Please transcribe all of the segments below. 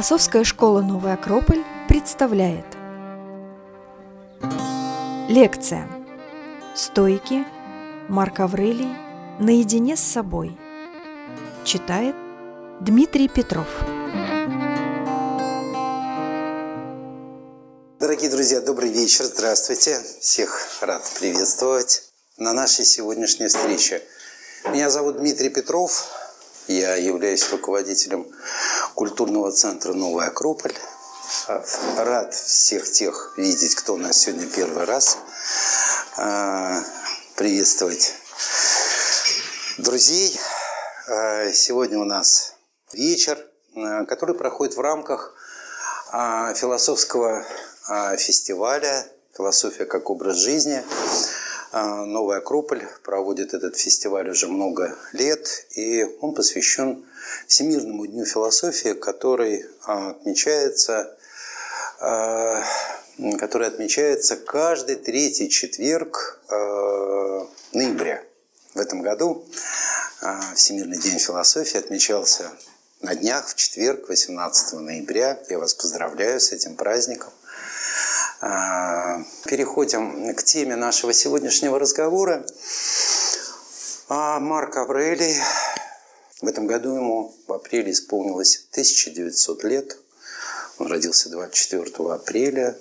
Философская школа «Новый Акрополь» представляет лекция «Стоики. Марк Аврелий. Наедине с собой». Читает Дмитрий Петров. Дорогие друзья, добрый вечер, здравствуйте. Всех рад приветствовать на нашей сегодняшней встрече. Меня зовут Дмитрий Петров. Я являюсь руководителем культурного центра «Новый Акрополь». Рад всех тех видеть, кто у нас сегодня первый раз. Приветствовать друзей. Сегодня у нас вечер, который проходит в рамках философского фестиваля «Философия как образ жизни». Новый Акрополь проводит этот фестиваль уже много лет, и он посвящен Всемирному дню философии, который отмечается каждый третий четверг ноября. В этом году Всемирный день философии отмечался на днях, в четверг, 18 ноября. Я вас поздравляю с этим праздником. Переходим к теме нашего сегодняшнего разговора. Марк Аврелий, в этом году ему в апреле исполнилось 1900 лет. Он родился 24 апреля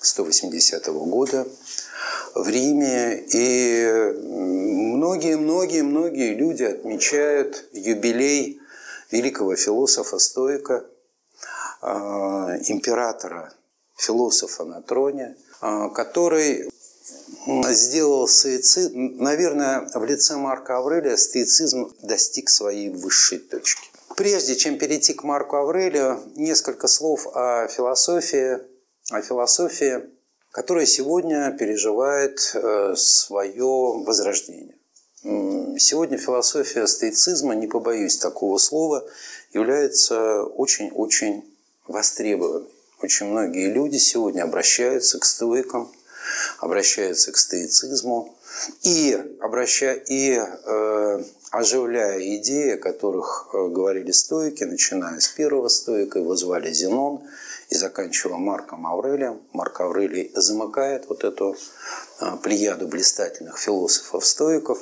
180 года в Риме. И многие люди отмечают юбилей великого философа-стоика, императора, философа на троне, который сделал стоицизм, наверное, в лице Марка Аврелия стоицизм достиг своей высшей точки. Прежде чем перейти к Марку Аврелию, несколько слов о философии, которая сегодня переживает свое возрождение. Сегодня философия стоицизма, не побоюсь такого слова, является очень-очень востребованной. Очень многие люди сегодня обращаются к стоикам, обращаются к стоицизму и оживляя идеи, о которых говорили стоики, начиная с первого стоика, его звали Зенон, и заканчивая Марком Аврелием. Марк Аврелий замыкает вот эту плеяду блистательных философов-стоиков.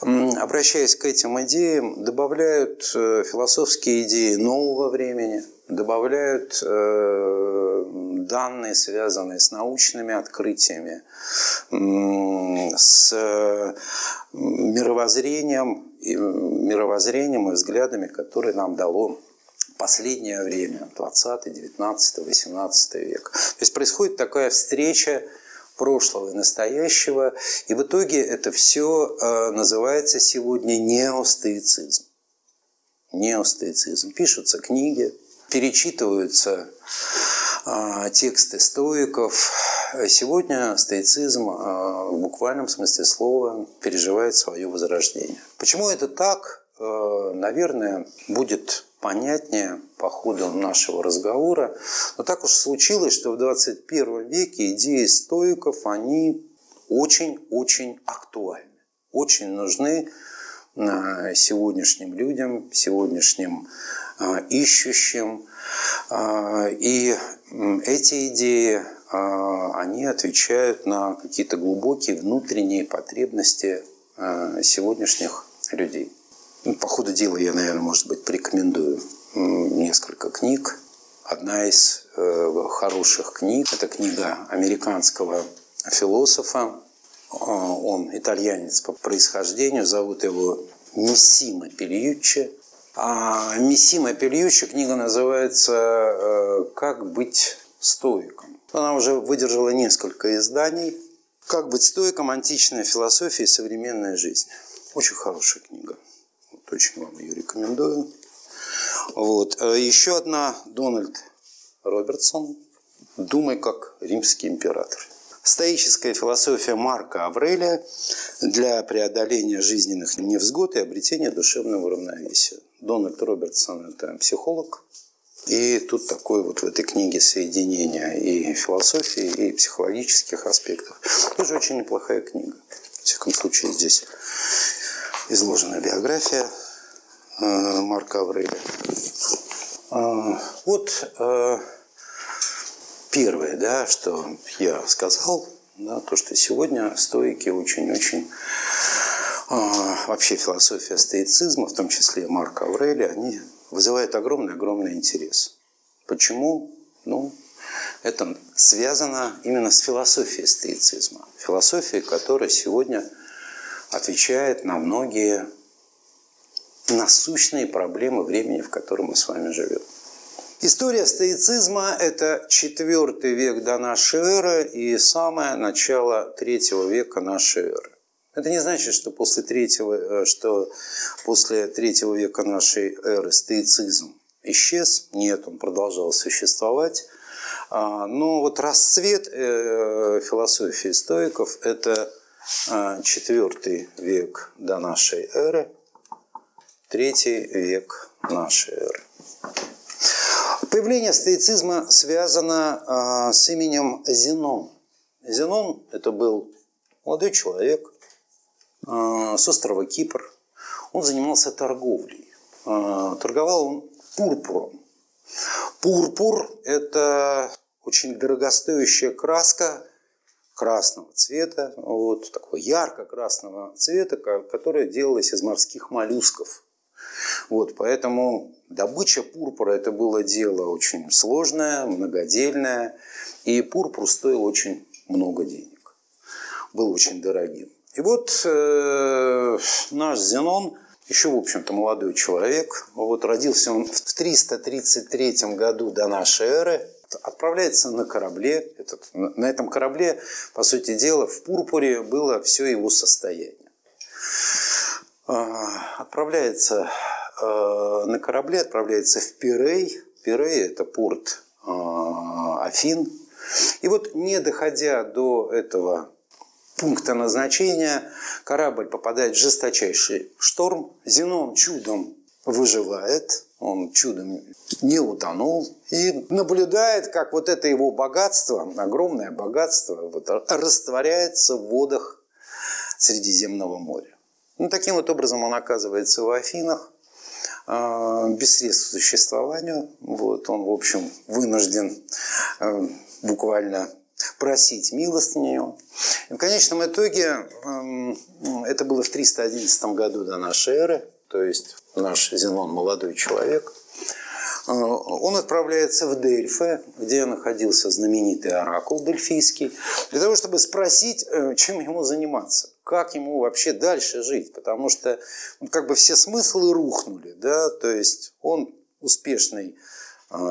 Обращаясь к этим идеям, добавляют философские идеи нового времени, добавляют данные, связанные с научными открытиями, с мировоззрением и взглядами, которые нам дало последнее время, 20, 19, 18 век. То есть происходит такая встреча прошлого и настоящего, и в итоге это все называется сегодня неостоицизм. Неостоицизм. Пишутся книги, перечитываются тексты стоиков. Сегодня стоицизм в буквальном смысле слова переживает свое возрождение. Почему это так, наверное, будет понятнее по ходу нашего разговора. Но так уж случилось, что в 21 веке идеи стоиков, они очень-очень актуальны, очень нужны сегодняшним людям, сегодняшним ищущим. И эти идеи, они отвечают на какие-то глубокие внутренние потребности сегодняшних людей. По ходу дела я, наверное, может быть, порекомендую несколько книг. Одна из хороших книг – это книга американского философа. Он итальянец по происхождению, зовут его Массимо Пильюччи. А Массимо Пильюччи, книга называется «Как быть стоиком». Она уже выдержала несколько изданий. «Как быть стоиком. Античная философия и современная жизнь». Очень хорошая книга. Очень вам ее рекомендую. Вот. Еще одна, Дональд Робертсон, «Думай как римский император». Стоическая философия Марка Аврелия для преодоления жизненных невзгод и обретения душевного равновесия. Дональд Робертсон – это психолог. И тут такое вот в этой книге соединение и философии, и психологических аспектов. Тоже очень неплохая книга. В всяком случае, здесь изложена биография Марка Аврелия. Вот первое, да, что я сказал, да, то, что сегодня стоики очень-очень, вообще философия стоицизма, в том числе Марка Аврелия, они вызывают огромный-огромный интерес. Почему? Ну, это связано именно с философией стоицизма. Философией, которая сегодня отвечает на многие насущные проблемы времени, в котором мы с вами живем. История стоицизма – это 4 век до нашей эры и самое начало 3 века нашей эры. Это не значит, что после 3 века нашей эры стоицизм исчез. Нет, он продолжал существовать. Но вот расцвет философии стоиков – это 4 век до нашей эры, 3 век нашей эры. Появление стоицизма связано с именем Зенон. Зенон – это был молодой человек с острова Кипр. Он занимался торговлей. Торговал он пурпуром. Пурпур – это очень дорогостоящая краска красного цвета, вот такого ярко-красного цвета, которая делалась из морских моллюсков. Вот, поэтому добыча пурпура – это было дело очень сложное, многодельное, и пурпур стоил очень много денег, был очень дорогим. И вот наш Зенон, еще, в общем-то, молодой человек, вот, родился он в 333 году до нашей эры, отправляется на корабле, на этом корабле, по сути дела, в пурпуре было все его состояние. Отправляется на корабле, отправляется в Пирей. Пирей – это порт Афин. И вот, не доходя до этого пункта назначения, корабль попадает в жесточайший шторм. Зенон чудом выживает, он чудом не утонул. И наблюдает, как вот это его богатство, огромное богатство, вот, растворяется в водах Средиземного моря. Ну, таким вот образом он оказывается в Афинах, без средств к существованию. Вот, он, в общем, вынужден буквально просить милостыню. И в конечном итоге, это было в 311 году до нашей эры, то есть наш Зенон, молодой человек, он отправляется в Дельфы, где находился знаменитый оракул дельфийский, для того, чтобы спросить, чем ему заниматься, как ему вообще дальше жить, потому что как бы все смыслы рухнули, да, то есть он успешный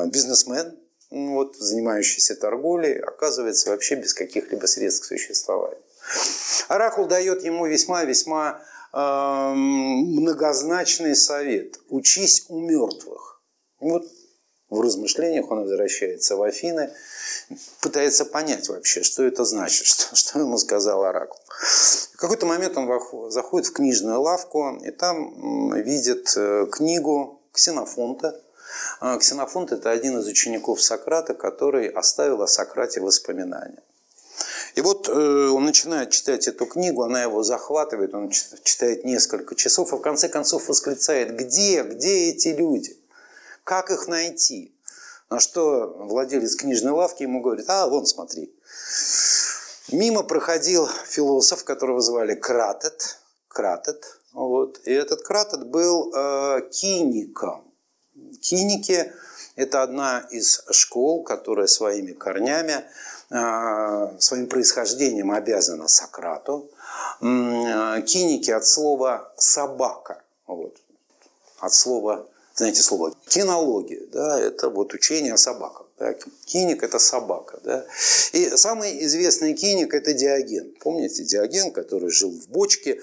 бизнесмен, вот, занимающийся торговлей, оказывается вообще без каких-либо средств к существованию. Оракул дает ему весьма-весьма многозначный совет: учись у мертвых. Вот в размышлениях он возвращается в Афины, пытается понять вообще, что это значит, что ему сказал оракул. В какой-то момент он заходит в книжную лавку и там видит книгу Ксенофонта. Ксенофонт – это один из учеников Сократа, который оставил о Сократе воспоминания. И вот он начинает читать эту книгу, она его захватывает, он читает несколько часов, а в конце концов восклицает: где эти люди? Как их найти? На что владелец книжной лавки ему говорит: а, вон, смотри. Мимо проходил философ, которого звали Кратет. Вот. И этот Кратет был киником. Киники – это одна из школ, которая своими корнями, своим происхождением обязана Сократу. Киники от слова «собака». Вот. От слова, знаете, слово кинология, да, это вот учение о собаках. Да. Киник – это собака. Да. И самый известный киник – это Диоген. Помните, Диоген, который жил в бочке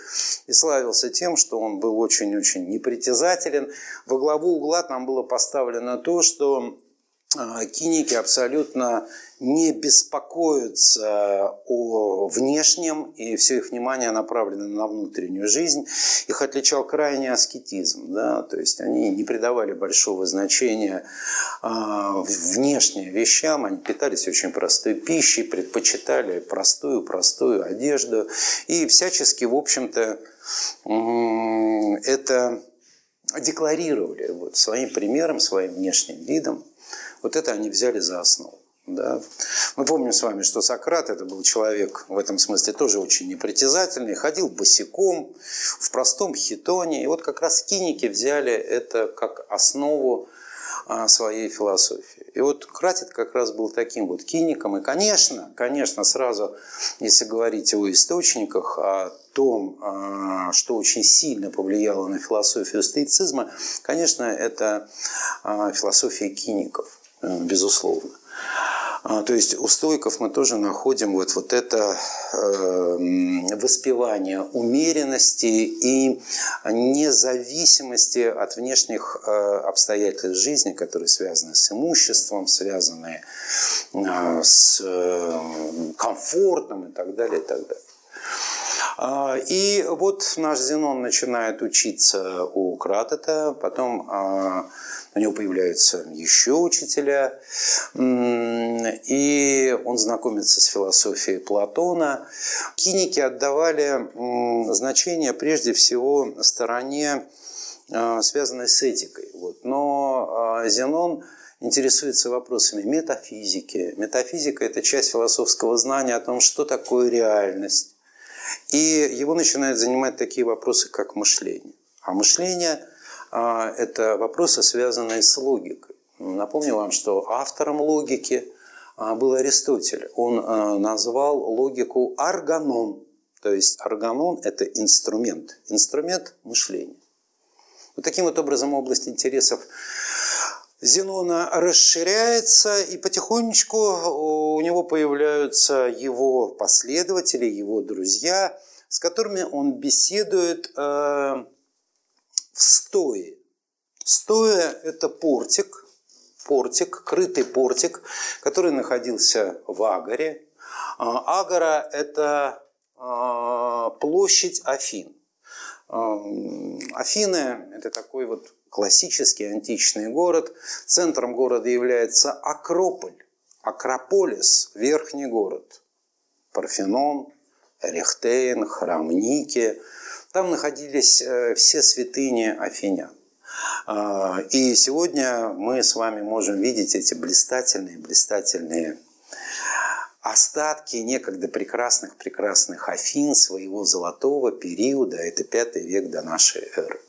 и славился тем, что он был очень-очень непритязателен. Во главу угла там было поставлено то, что киники абсолютно не беспокоятся о внешнем, и все их внимание направлено на внутреннюю жизнь. Их отличал крайний аскетизм, да? То есть они не придавали большого значения внешним вещам, они питались очень простой пищей, предпочитали простую одежду, и всячески, в общем-то, это декларировали вот, своим примером, своим внешним видом. Вот это они взяли за основу. Да. Мы помним с вами, что Сократ, это был человек в этом смысле тоже очень непритязательный, ходил босиком, в простом хитоне. И вот как раз киники взяли это как основу своей философии. И вот Кратет как раз был таким вот киником. И, конечно, сразу, если говорить о источниках, о том, что очень сильно повлияло на философию стоицизма, конечно, это философия киников, безусловно. То есть у стоиков мы тоже находим вот это воспевание умеренности и независимости от внешних обстоятельств жизни, которые связаны с имуществом, связаны с комфортом и так далее, и так далее. И вот наш Зенон начинает учиться у Кратета, потом у него появляются еще учителя, и он знакомится с философией Платона. Киники отдавали значение прежде всего стороне, связанной с этикой. Но Зенон интересуется вопросами метафизики. Метафизика – это часть философского знания о том, что такое реальность. И его начинают занимать такие вопросы, как мышление. А мышление – это вопросы, связанные с логикой. Напомню вам, что автором логики был Аристотель. Он назвал логику аргонон. То есть аргонон – это инструмент. Инструмент мышления. Вот таким вот образом область интересов Зенона расширяется, и потихонечку у него появляются его последователи, его друзья, с которыми он беседует в стое. Стоя – это портик, крытый портик, который находился в Агаре. Агора – это площадь Афин. Афины – это такой вот классический античный город. Центром города является Акрополь, Акрополис, верхний город. Парфенон, Эрехтейн, храм Ники. Там находились все святыни афинян. И сегодня мы с вами можем видеть эти блистательные остатки некогда прекрасных Афин своего золотого периода. Это 5 век до нашей эры.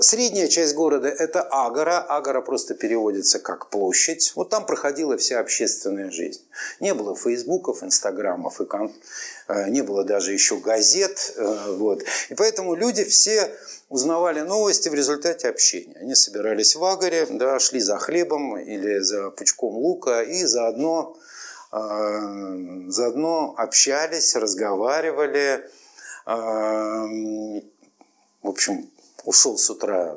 Средняя часть города – это Агора. Агора просто переводится как площадь. Вот там проходила вся общественная жизнь. Не было фейсбуков, инстаграмов, не было даже еще газет. Вот. И поэтому люди все узнавали новости в результате общения. Они собирались в Агоре, да, шли за хлебом или за пучком лука и заодно общались, разговаривали. В общем, ушел с утра,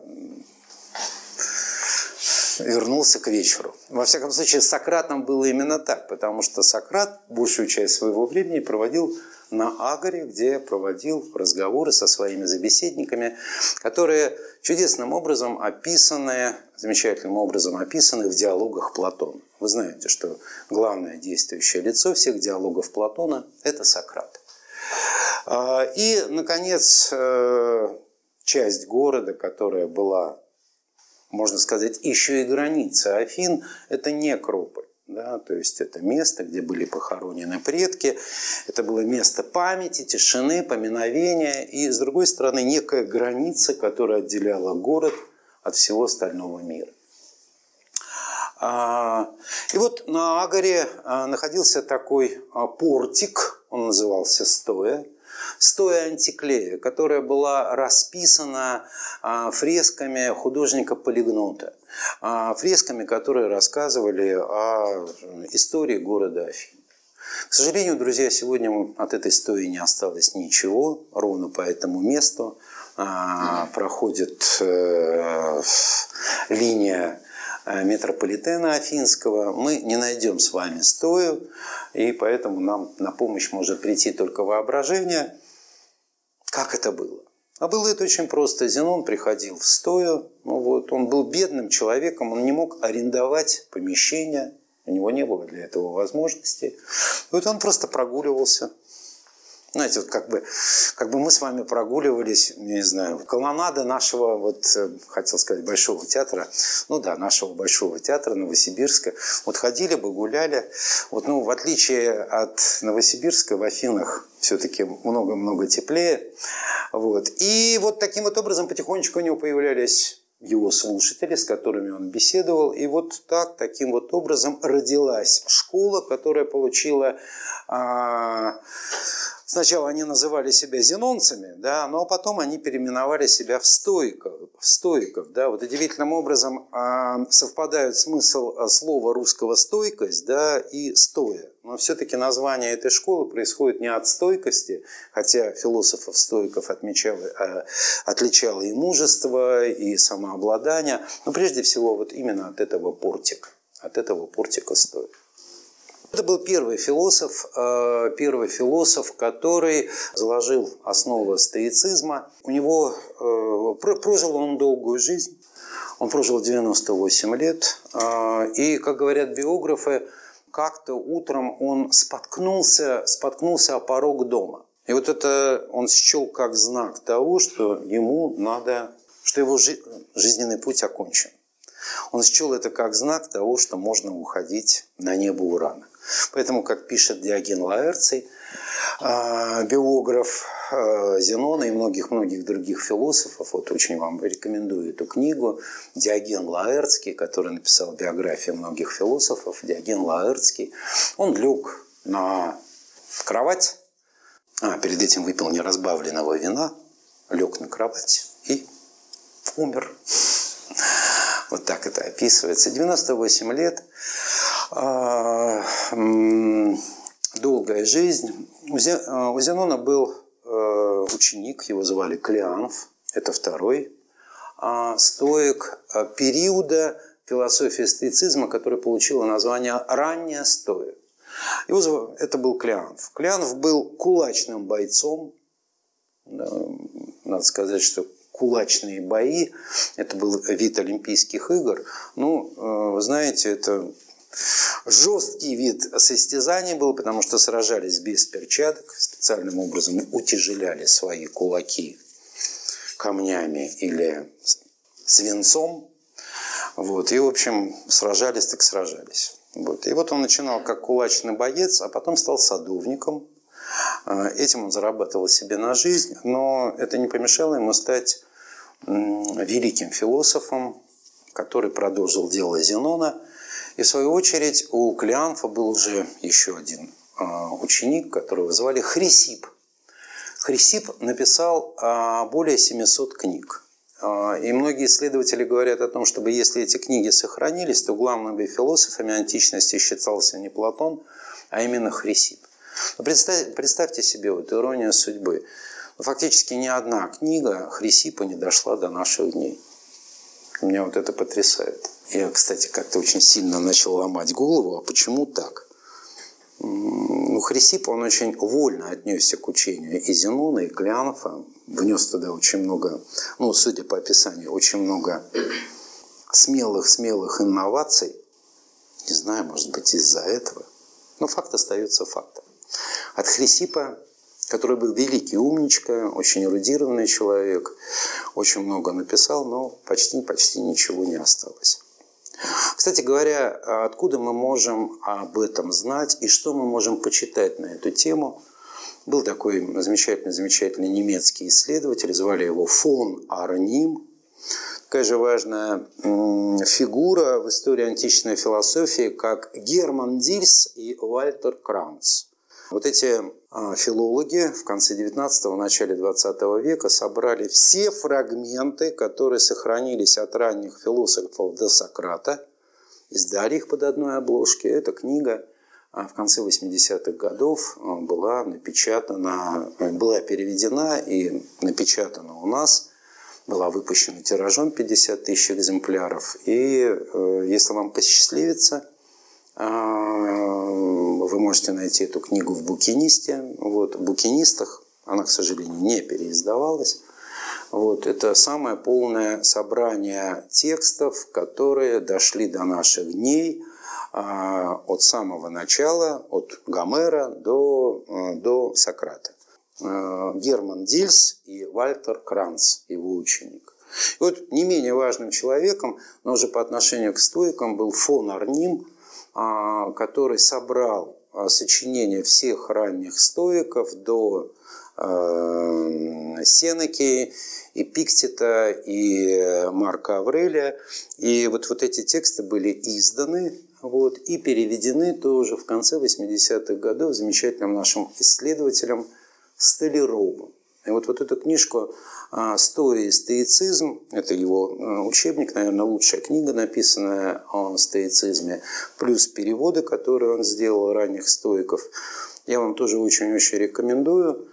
вернулся к вечеру. Во всяком случае, с Сократом было именно так, потому что Сократ большую часть своего времени проводил на Агаре, где проводил разговоры со своими собеседниками, которые чудесным образом описаны, замечательным образом описаны в диалогах Платона. Вы знаете, что главное действующее лицо всех диалогов Платона – это Сократ. И, наконец, часть города, которая была, можно сказать, еще и граница Афин, это некрополь. Да, то есть это место, где были похоронены предки, это было место памяти, тишины, поминовения, и, с другой стороны, некая граница, которая отделяла город от всего остального мира. И вот на Агаре находился такой портик, он назывался стоя. Стоя Антиклея, которая была расписана фресками художника Полигнота. Фресками, которые рассказывали о истории города Афин. К сожалению, друзья, сегодня от этой стои не осталось ничего. Ровно по этому месту проходит линия метрополитена афинского. Мы не найдем с вами стою, и поэтому нам на помощь может прийти только воображение. Как это было? А было это очень просто. Зенон приходил в стою. Он был бедным человеком, он не мог арендовать помещение, у него не было для этого возможности. Он просто прогуливался Знаете, вот как бы мы с вами прогуливались, я не знаю, колоннада нашего, вот, хотел сказать, Большого театра, ну да, нашего Большого театра Новосибирска. Вот ходили бы, гуляли. Вот, ну, в отличие от Новосибирска, в Афинах все-таки много-много теплее. Вот. И вот таким вот образом потихонечку у него появлялись его слушатели, с которыми он беседовал. И вот так, таким вот образом родилась школа, которая получила... Сначала они называли себя зенонцами, да, но потом они переименовали себя в стоиков, да. Вот удивительным образом совпадают смысл слова русского «стойкость», да, и «стоя». Но все-таки название этой школы происходит не от стойкости, хотя философов-стоиков отличало и мужество, и самообладание, но прежде всего вот именно от этого портика стоит. Это был первый философ, который заложил основы стоицизма. У него прожил он долгую жизнь, он прожил 98 лет, и, как говорят биографы, как-то утром он споткнулся о порог дома. И вот это он счел как знак того, что ему надо, что его жизненный путь окончен. Он счел это как знак того, что можно уходить на небо Урана. Поэтому, как пишет Диоген Лаэртский, биограф Зенона и многих-многих других философов, вот очень вам рекомендую эту книгу, Диоген Лаэртский, который написал биографию многих философов, Диоген Лаэртский, он лег на кровать, перед этим выпил неразбавленного вина, лег на кровать и умер. Вот так это описывается. 98 лет, долгая жизнь. У Зенона был ученик, его звали Клеанф, это второй стоик периода философии стоицизма, который получила название «ранняя стоя». Это был Клеанф. Клеанф был кулачным бойцом, надо сказать, что кулачные бои, это был вид Олимпийских игр. Ну, вы знаете, это жесткий вид состязаний был, потому что сражались без перчаток, специальным образом утяжеляли свои кулаки камнями или свинцом. Вот. И, в общем, сражались так сражались. Вот. И вот он начинал как кулачный боец, а потом стал садовником. Этим он зарабатывал себе на жизнь, но это не помешало ему стать великим философом, который продолжил дело Зенона. И в свою очередь у Клеанфа был уже еще один ученик, которого звали Хрисип. Хрисип написал более 700 книг. И многие исследователи говорят о том, чтобы если эти книги сохранились, то главными философами античности считался не Платон, а именно Хрисип. Представьте себе вот иронию судьбы. Фактически ни одна книга Хрисипа не дошла до наших дней. Меня вот это потрясает. Я, кстати, как-то очень сильно начал ломать голову, а почему так? Ну, Хрисип, он очень вольно отнесся к учению и Зенона, и Клеанфа. Внес туда очень много, ну, судя по описанию, очень много смелых инноваций. Не знаю, может быть, из-за этого. Но факт остается фактом. От Хрисипа, который был великий умничка, очень эрудированный человек, очень много написал, но почти ничего не осталось. Кстати говоря, откуда мы можем об этом знать и что мы можем почитать на эту тему? Был такой замечательный немецкий исследователь, звали его фон Арним. Такая же важная фигура в истории античной философии, как Герман Дильс и Вальтер Кранц. Вот эти филологи в конце 19-го, начале 20 века собрали все фрагменты, которые сохранились от ранних философов до Сократа, издали их под одной обложкой. Эта книга в конце 80-х годов была переведена и напечатана у нас, была выпущена тиражом 50 тысяч экземпляров. И если вам посчастливится, вы можете найти эту книгу в «Букинисте». Вот, в «Букинистах» она, к сожалению, не переиздавалась. Вот, это самое полное собрание текстов, которые дошли до наших дней от самого начала, от Гомера до Сократа. Герман Дильс и Вальтер Кранц, его ученик. И вот не менее важным человеком, но уже по отношению к стоикам, был фон Арним, который собрал сочинения всех ранних стоиков до Сенеки, Эпиктета и Марка Аврелия. И вот эти тексты были изданы и переведены тоже в конце 80-х годов замечательным нашим исследователем Столяровым. И вот эту книжку «Стоя и стоицизм», это его учебник, наверное, лучшая книга, написанная о стоицизме, плюс переводы, которые он сделал ранних стоиков, я вам тоже очень-очень рекомендую.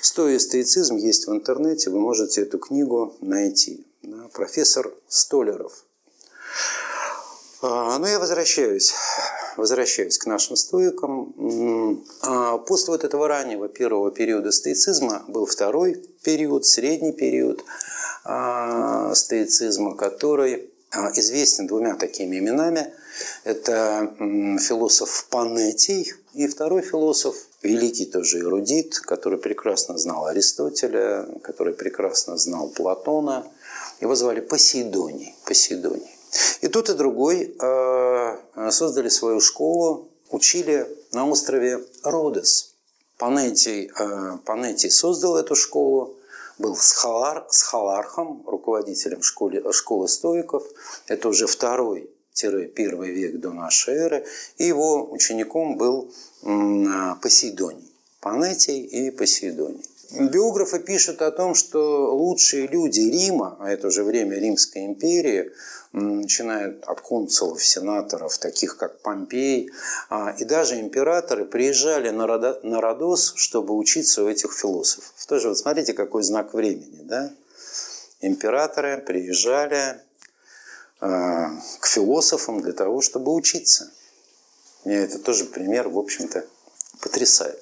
«Стоя и стоицизм» есть в интернете, вы можете эту книгу найти. Профессор Столяров. Но я возвращаюсь к нашим стоикам. После этого раннего первого периода стоицизма был второй период, средний период стоицизма, который известен двумя такими именами. Это философ Панетий и второй философ, великий тоже эрудит, который прекрасно знал Аристотеля, который прекрасно знал Платона. Его звали Посейдоний. И тот, и другой создали свою школу, учили на острове Родос. Панетий создал эту школу, был схолархом, руководителем школы стоиков. Это уже 2-1 век до нашей эры. И его учеником был Посейдоний. Панетий и Посейдоний. Биографы пишут о том, что лучшие люди Рима, а это уже время Римской империи, начиная от консулов, сенаторов, таких как Помпей, и даже императоры приезжали на Родос, чтобы учиться у этих философов. Тоже смотрите, какой знак времени. Да? Императоры приезжали к философам для того, чтобы учиться. И это тоже пример, в общем-то, потрясает.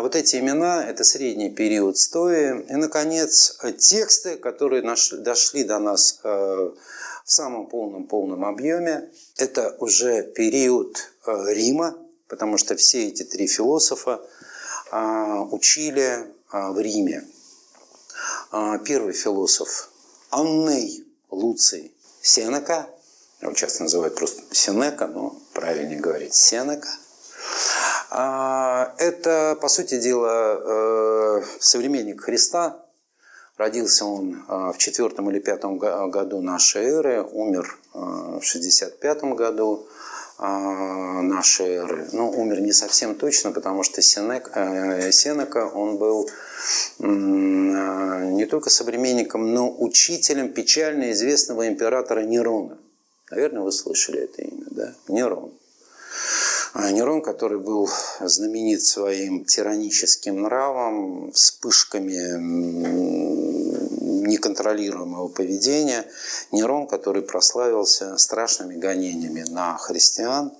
Вот эти имена – это средний период стои. И, наконец, тексты, которые дошли до нас в самом полном объеме. Это уже период Рима, потому что все эти три философа учили в Риме. Первый философ – Анней Луций Сенека. Его часто называют просто Сенека, но правильнее говорить Сенека. Это, по сути дела, современник Христа. Родился он в 4 или 5 году нашей эры, умер в 65 году нашей эры. Но умер не совсем точно, потому что Сенека, он был не только современником, но учителем печально известного императора Нерона. Наверное, вы слышали это имя, да? Нерон. Нерон, который был знаменит своим тираническим нравом, вспышками неконтролируемого поведения. Нерон, который прославился страшными гонениями на христиан.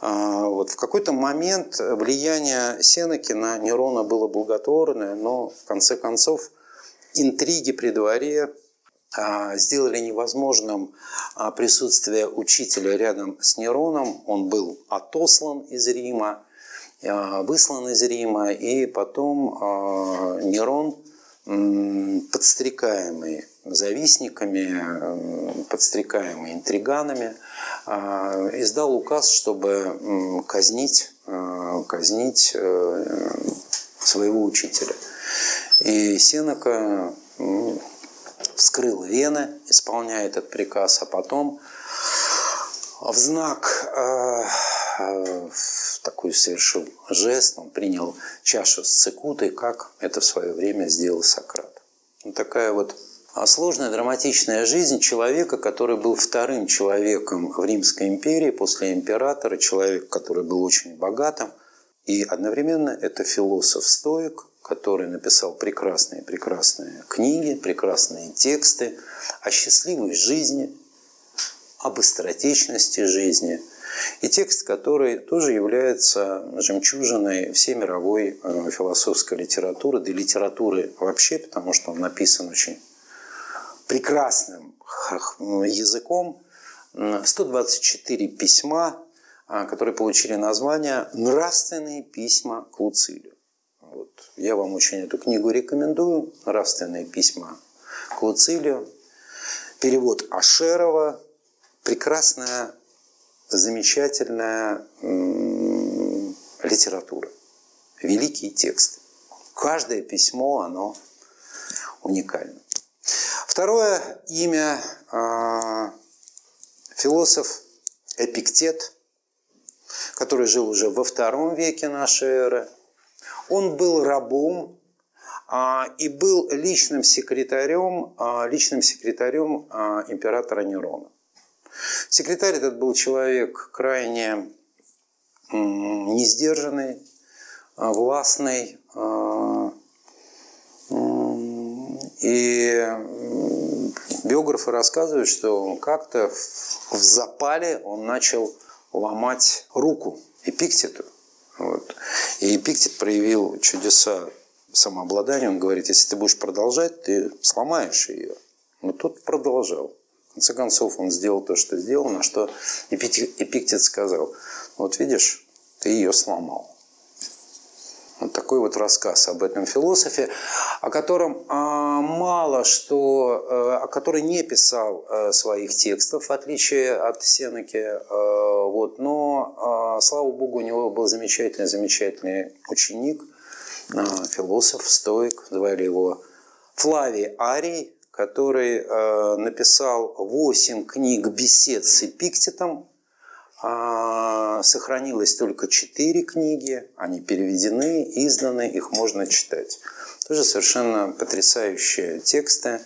В какой-то момент влияние Сенеки на Нерона было благотворное, но в конце концов интриги при дворе сделали невозможным присутствие учителя рядом с Нероном. Он был выслан из Рима, и потом Нерон, подстрекаемый завистниками, подстрекаемый интриганами, издал указ, чтобы казнить своего учителя. И Сенека вскрыл вены, исполняя этот приказ, а потом в знак такой совершил жест, он принял чашу с цикутой, как это в свое время сделал Сократ. Такая сложная, драматичная жизнь человека, который был вторым человеком в Римской империи после императора, человек, который был очень богатым, и одновременно это философ-стоик, который написал прекрасные книги, прекрасные тексты о счастливой жизни, о быстротечности жизни. И текст, который тоже является жемчужиной всей мировой философской литературы, да и литературы вообще, потому что он написан очень прекрасным языком. 124 письма, которые получили название «Нравственные письма к Луцилию». Я вам очень эту книгу рекомендую. «Нравственные письма к Луцилию». Перевод Ошерова. Прекрасная, замечательная литература. Великие тексты. Каждое письмо, оно уникально. Второе имя философ Эпиктет, который жил уже во II веке нашей эры. Он был рабом и был личным секретарем императора Нерона. Секретарь этот был человек крайне несдержанный, властный и биографы рассказывают, что как-то в запале он начал ломать руку Эпиктету. Вот. И Эпиктет проявил чудеса самообладания. Он говорит, если ты будешь продолжать, ты сломаешь ее. Но тот продолжал. В конце концов, он сделал то, что сделал, на что Эпиктет сказал, вот видишь, ты ее сломал. Вот такой вот рассказ об этом философе, о котором мало что, который не писал своих текстов, в отличие от Сенеки. Вот, но, слава богу, у него был замечательный ученик, философ, стоик, звали его Флавий Арий, который написал 8 книг бесед с Эпиктетом. Сохранилось только 4 книги, они переведены, изданы, их можно читать. Тоже совершенно потрясающие тексты.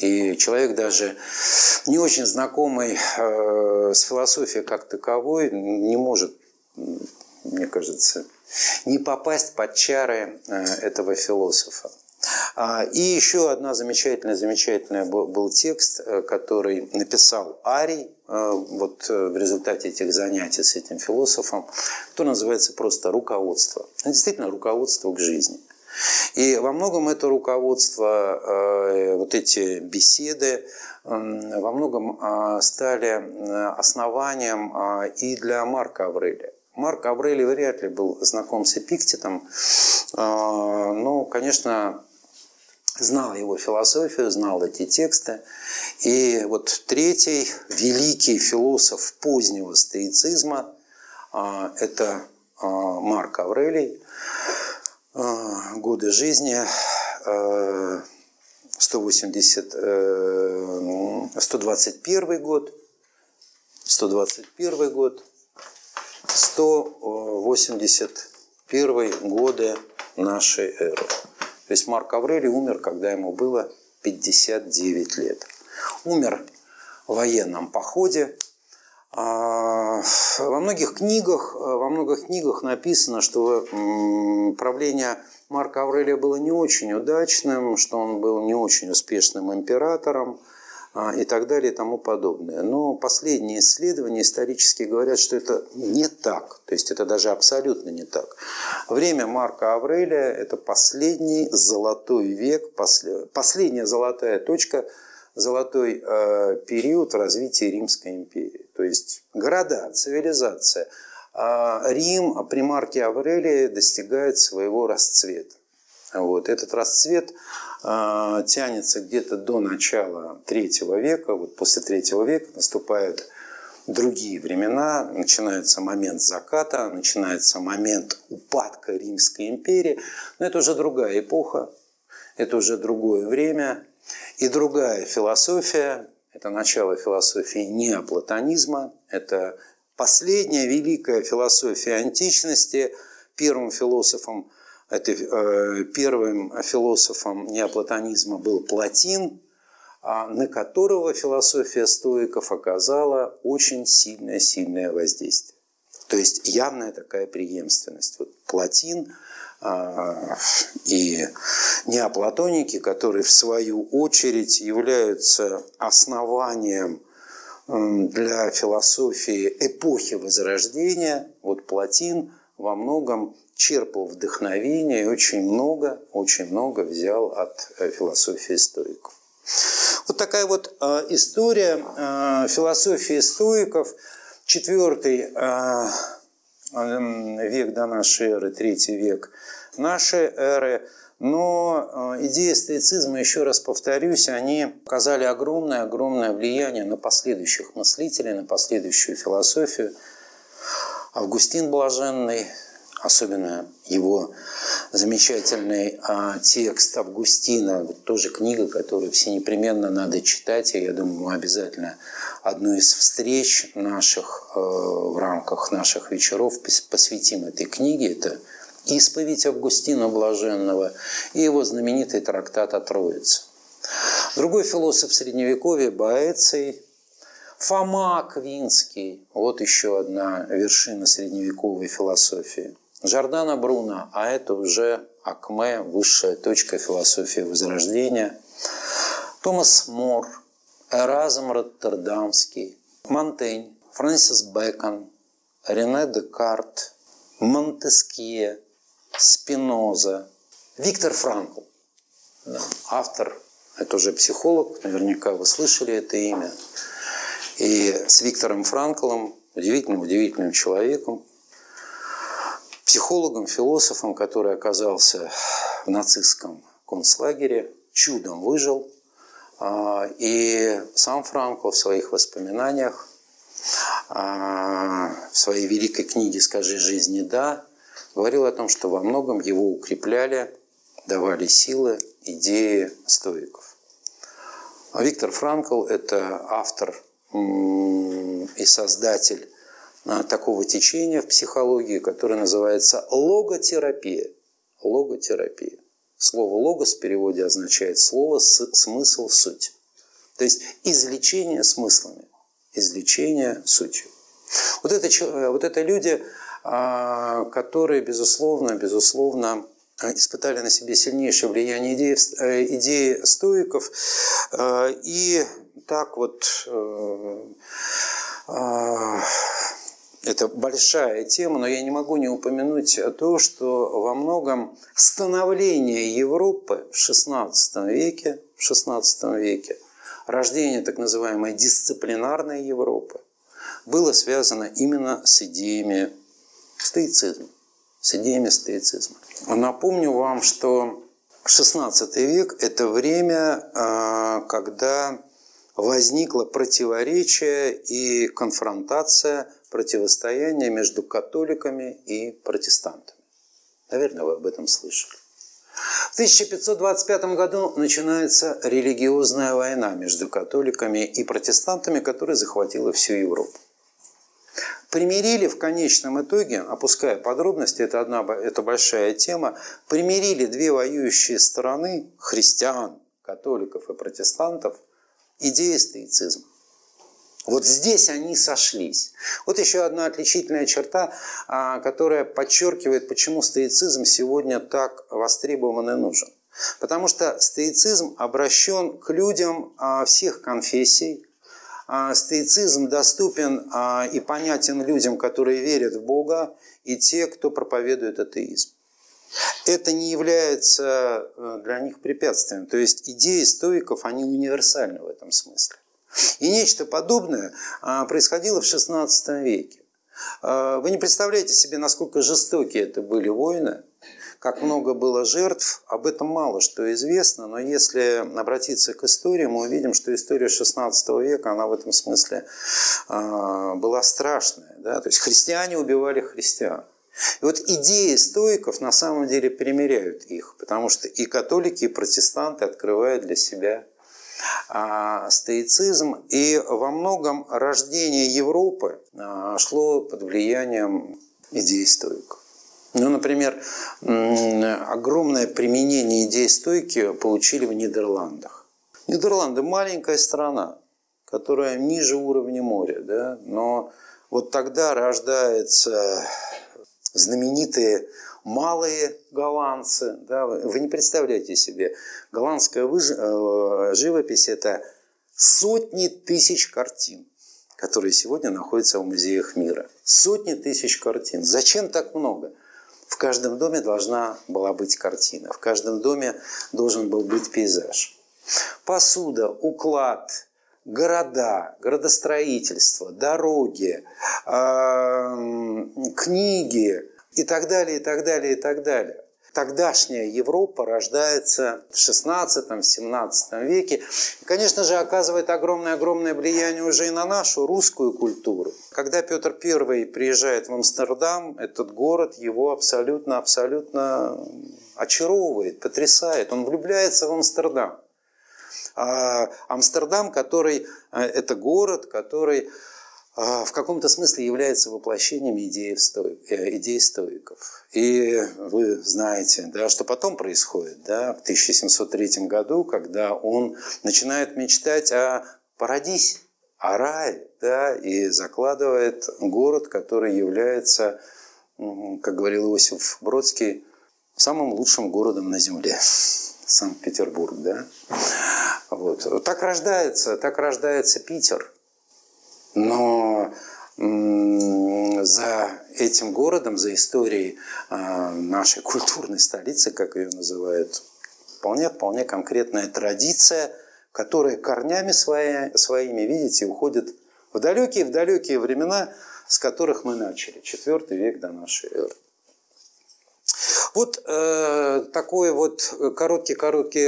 И человек, даже не очень знакомый с философией как таковой, не может, мне кажется, не попасть под чары этого философа. И еще одна замечательная был текст, который написал Арий вот в результате этих занятий с этим философом, который называется просто «Руководство». Действительно, руководство к жизни. И во многом это руководство, вот эти беседы, во многом стали основанием и для Марка Аврелия. Марк Аврелий вряд ли был знаком с Эпиктетом, но, конечно, знал его философию, знал эти тексты. И вот третий великий философ позднего стоицизма – это Марк Аврелий. Годы жизни 181 годы нашей эры. То есть Марк Аврелий умер, когда ему было 59 лет. Умер в военном походе. Во многих книгах написано, что правление Марка Аврелия было не очень удачным, что он был не очень успешным императором и так далее и тому подобное. Но последние исследования исторические говорят, что это не так. То есть это даже абсолютно не так. Время Марка Аврелия – это последний золотой век, последняя золотая точка, золотой период в развитии Римской империи. То есть города, цивилизация. Рим при Марке Аврелии достигает своего расцвета. Вот. Этот расцвет тянется где-то до начала III века. Вот после III века наступают другие времена. Начинается момент заката, начинается момент упадка Римской империи. Но это уже другая эпоха, это уже другое время и другая философия. Это начало философии неоплатонизма. Это последняя великая философия античности. Первым философом неоплатонизма был Платин, на которого философия стоиков оказала очень сильное воздействие. То есть явная такая преемственность. Вот Платин и неоплатоники, которые в свою очередь являются основанием для философии эпохи Возрождения. Вот Платин во многом черпал вдохновение и очень много взял от философии стоиков. Вот такая вот история философии стоиков. Четвертый век до нашей эры, третий век нашей эры. Но идеи стоицизма, еще раз повторюсь, они оказали огромное влияние на последующих мыслителей, на последующую философию. Августин Блаженный, особенно его замечательный текст Августина, тоже книга, которую все непременно надо читать, и я думаю, мы обязательно одну из встреч наших в рамках наших вечеров посвятим этой книге. Это «Исповедь Августина Блаженного» и его знаменитый трактат о Троице. Другой философ Средневековья – Боэций, Фома Аквинский – вот еще одна вершина средневековой философии. Джордано Бруно, а это уже Акме, высшая точка философии Возрождения. Томас Мор, Эразм Роттердамский, Монтень, Фрэнсис Бэкон, Рене Декарт, Монтескье, Спиноза, Виктор Франкл, автор, это уже психолог, наверняка вы слышали это имя. И с Виктором Франклом, удивительным человеком, психологом, философом, который оказался в нацистском концлагере, чудом выжил. И сам Франкл в своих воспоминаниях, в своей великой книге «Скажи жизни да», говорил о том, что во многом его укрепляли, давали силы идеи стоиков. Виктор Франкл – это автор и создатель такого течения в психологии, которое называется логотерапия. Логотерапия. Слово «логос» в переводе означает слово, смысл, суть. То есть излечение смыслами. Излечение сутью. Вот это люди, которые, безусловно, испытали на себе сильнейшее влияние идеи стоиков. И так вот, это большая тема, но я не могу не упомянуть то, что во многом становление Европы в XVI веке, рождение так называемой дисциплинарной Европы было связано именно с идеями стоицизма. Напомню вам, что XVI век – это время, когда возникло противоречие и конфронтация, противостояние между католиками и протестантами. Наверное, вы об этом слышали. В 1525 году начинается религиозная война между католиками и протестантами, которая захватила всю Европу. Примирили в конечном итоге, опуская подробности, это большая тема, примирили две воюющие стороны, христиан, католиков и протестантов, идеи стоицизма. Вот здесь они сошлись. Вот еще одна отличительная черта, которая подчеркивает, почему стоицизм сегодня так востребован и нужен. Потому что стоицизм обращен к людям всех конфессий. Стоицизм доступен и понятен людям, которые верят в Бога, и те, кто проповедует атеизм. Это не является для них препятствием. То есть идеи стоиков, они универсальны в этом смысле. И нечто подобное происходило в XVI веке. Вы не представляете себе, насколько жестокие это были войны, как много было жертв. Об этом мало что известно, но если обратиться к истории, мы увидим, что история XVI века, она в этом смысле была страшная. Да? То есть христиане убивали христиан. И вот идеи стоиков на самом деле примиряют их, потому что и католики, и протестанты открывают для себя стоицизм, и во многом рождение Европы шло под влиянием идей стоиков. Ну, например, огромное применение идей стойки получили в Нидерландах. Нидерланды – маленькая страна, которая ниже уровня моря, да? Но вот тогда рождаются знаменитые малые голландцы, да, вы не представляете себе, голландская живопись – это сотни тысяч картин, которые сегодня находятся в музеях мира. Сотни тысяч картин. Зачем так много? В каждом доме должна была быть картина, в каждом доме должен был быть пейзаж. Посуда, уклад, города, городостроительство, дороги, книги и так далее, и так далее, и так далее. Тогдашняя Европа рождается в XVI-XVII веке. И, конечно же, оказывает огромное-огромное влияние уже и на нашу русскую культуру. Когда Петр I приезжает в Амстердам, этот город его абсолютно очаровывает, потрясает. Он влюбляется в Амстердам. А Амстердам, который это город, который в каком-то смысле является воплощением идей стоиков. И вы знаете, да, что потом происходит, да, в 1703 году, когда он начинает мечтать о парадисе, о рае, да, и закладывает город, который является, как говорил Иосиф Бродский, самым лучшим городом на земле. Санкт-Петербург, да. Вот. Так рождается Питер. Но за этим городом, за историей нашей культурной столицы, как ее называют, вполне конкретная традиция, которая корнями своими, видите, уходит в далекие времена, с которых мы начали, IV век до нашей эры. Вот такой вот короткий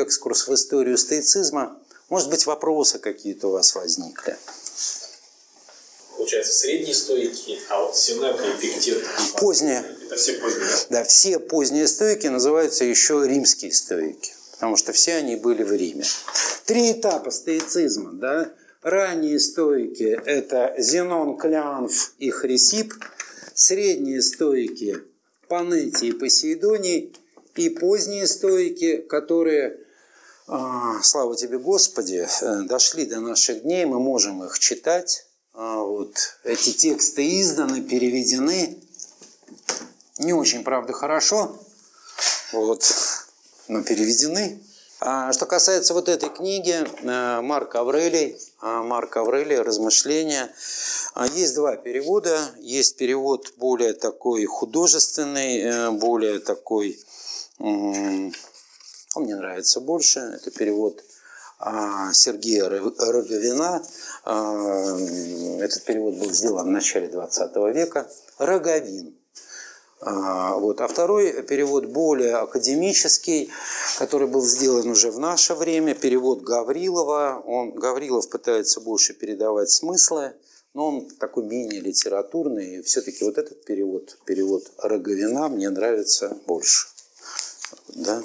экскурс в историю стоицизма. Может быть, вопросы какие-то у вас возникли? Получается, средние стоики, а вот Сенека и Эпиктет. Поздние. Это все поздние. Да, все поздние стоики называются еще римские стоики, потому что все они были в Риме. Три этапа стоицизма, да? Ранние стоики – это Зенон, Клеанф и Хрисип. Средние стоики – Панетий и Посейдоний. И поздние стоики, которые... Слава тебе, Господи, дошли до наших дней, мы можем их читать. Вот. Эти тексты изданы, переведены. Не очень, правда, хорошо, вот. Но переведены. А что касается вот этой книги, Марк Аврелий «Размышления». Есть два перевода. Есть перевод более такой художественный, более такой... Он мне нравится больше. Это перевод Сергея Роговина. Этот перевод был сделан в начале 20 века. Роговин. Вот. А второй перевод более академический, который был сделан уже в наше время. Перевод Гаврилова. Гаврилов пытается больше передавать смыслы, но он такой менее литературный. И все-таки вот этот перевод Роговина, мне нравится больше. Да?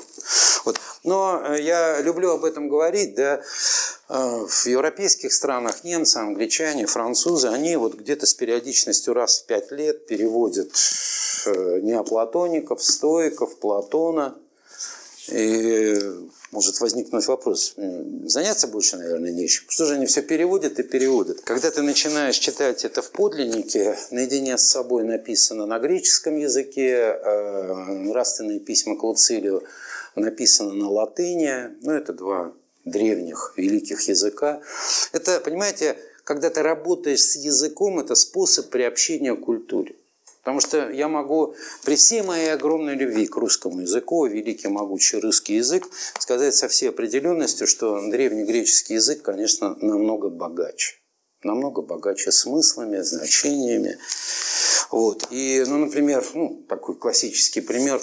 Вот. Но я люблю об этом говорить, да, в европейских странах немцы, англичане, французы, они вот где-то с периодичностью раз в 5 лет переводят неоплатоников, стоиков, Платона. И может возникнуть вопрос, заняться больше, наверное, нечем. Что же они все переводят и переводят? Когда ты начинаешь читать это в подлиннике, наедине с собой написано на греческом языке, нравственные письма к Луцилию написано на латыни. Ну, это два древних великих языка. Это, понимаете, когда ты работаешь с языком, это способ приобщения к культуре. Потому что я могу, при всей моей огромной любви к русскому языку, великий могучий русский язык, сказать со всей определенностью, что древнегреческий язык, конечно, намного богаче смыслами, значениями. Вот. И, например, такой классический пример,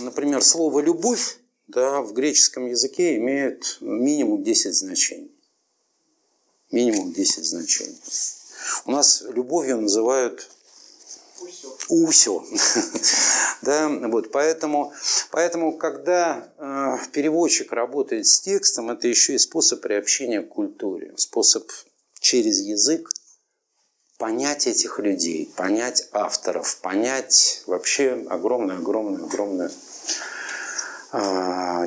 например, слово «любовь», да, в греческом языке имеет минимум 10 значений. Минимум 10 значений. У нас любовью называют... Усё. Да, вот, поэтому, когда переводчик работает с текстом, это еще и способ приобщения к культуре, способ через язык понять этих людей, понять авторов, понять вообще огромную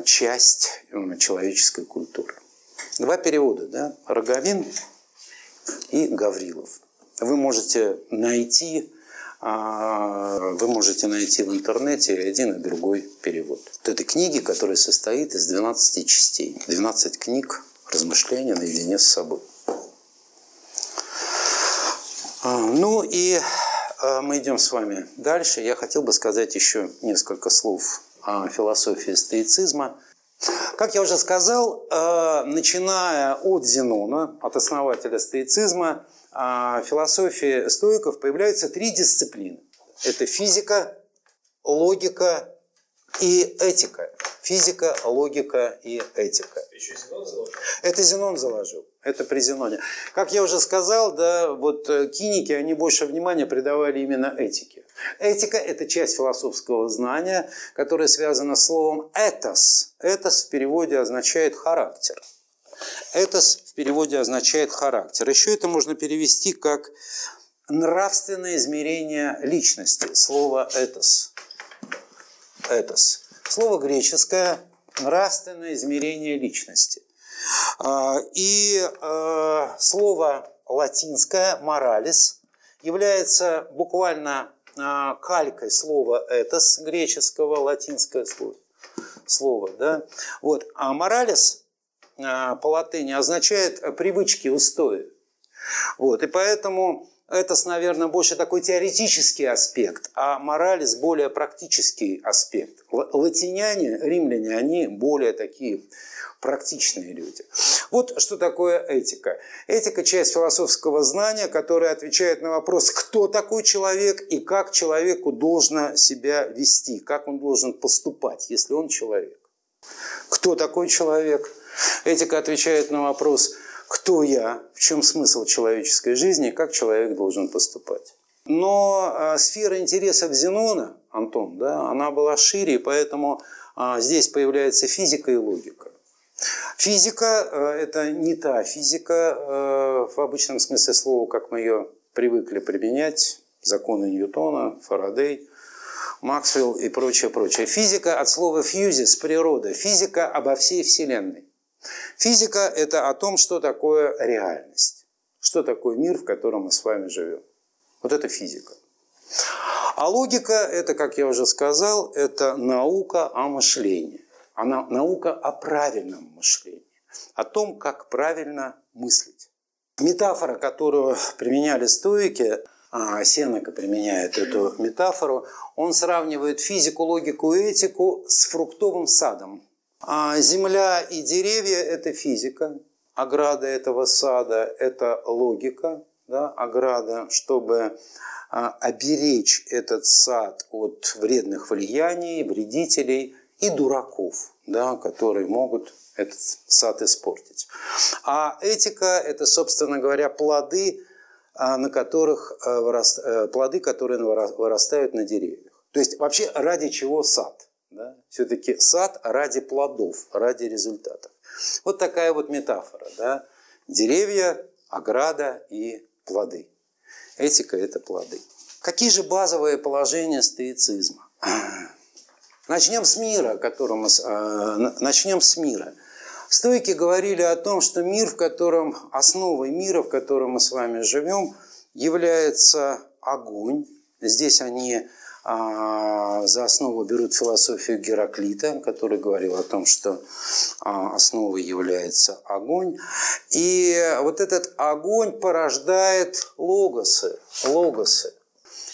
часть человеческой культуры. Два перевода, да? Роговин и Гаврилов. Вы можете найти в интернете один и другой перевод. Вот этой книги, которая состоит из 12 частей. 12 книг размышления наедине с собой. Ну и мы идем с вами дальше. Я хотел бы сказать еще несколько слов о философии стоицизма. Как я уже сказал, начиная от Зенона, от основателя стоицизма, в философии стоиков появляются три дисциплины. Это физика, логика и этика. Физика, логика и этика. Еще Зенон заложил? Это Зенон заложил. Это при Зеноне. Как я уже сказал, да, вот киники, они больше внимания придавали именно этике. Этика – это часть философского знания, которая связана с словом «этос». «Этос» в переводе означает «характер». «Этос» в переводе означает «характер». Еще это можно перевести как «нравственное измерение личности». Слово «этос». «Этос». Слово греческое «нравственное измерение личности». И слово латинское «моралис» является буквально калькой слова «этос» греческого, латинское слово. Да? Вот. А «моралис» по латыни означает «привычки, устои». Вот. И поэтому «этос», наверное, больше такой теоретический аспект, а «моралис» более практический аспект. Латиняне, римляне, они более такие практичные люди. Вот что такое этика. Этика – часть философского знания, которая отвечает на вопрос, кто такой человек и как человеку должно себя вести, как он должен поступать, если он человек. Кто такой человек? Этика отвечает на вопрос, кто я, в чем смысл человеческой жизни, как человек должен поступать. Но сфера интересов Зенона, Антон, да, она была шире, и поэтому здесь появляется физика и логика. Физика – это не та физика в обычном смысле слова, как мы ее привыкли применять. Законы Ньютона, Фарадей, Максвелл и прочее, прочее. Физика от слова «фьюзис» – природа. Физика обо всей Вселенной. Физика – это о том, что такое реальность. Что такое мир, в котором мы с вами живем. Вот это физика. А логика – это, как я уже сказал, это наука о мышлении. Она наука о правильном мышлении, о том, как правильно мыслить. Метафора, которую применяли стоики, Сенека применяет эту метафору, он сравнивает физику, логику и этику с фруктовым садом. Земля и деревья – это физика, ограда этого сада – это логика, да, ограда, чтобы оберечь этот сад от вредных влияний, вредителей и дураков, да, которые могут этот сад испортить. А этика – это, собственно говоря, плоды, на которых плоды, которые вырастают на деревьях. То есть вообще ради чего сад? Да? Все-таки сад ради плодов, ради результатов. Вот такая вот метафора. Да? Деревья, ограда и плоды. Этика – это плоды. Какие же базовые положения стоицизма? Начнем с мира. Стоики говорили о том, что мир, в котором основой мира, в котором мы с вами живем, является огонь. Здесь они за основу берут философию Гераклита, который говорил о том, что основой является огонь. И вот этот огонь порождает логосы.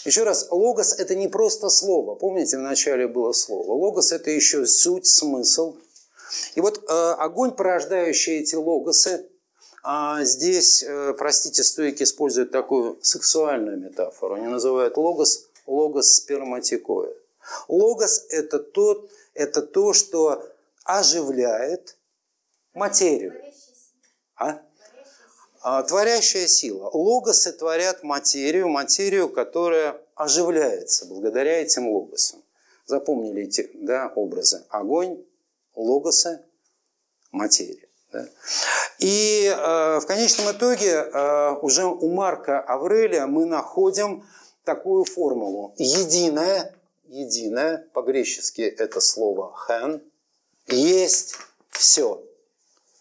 Еще раз, логос – это не просто слово. Помните, вначале было слово. Логос – это еще суть, смысл. И вот огонь, порождающий эти логосы, здесь, простите, стоики используют такую сексуальную метафору. Они называют логос сперматикоя. Логос – это то, что оживляет материю. Творящая сила. Логосы творят материю, которая оживляется благодаря этим логосам. Запомнили эти, да, образы? Огонь, логосы, материя. Да? И в конечном итоге уже у Марка Аврелия мы находим такую формулу. Единое, по-гречески это слово «хэн», есть все.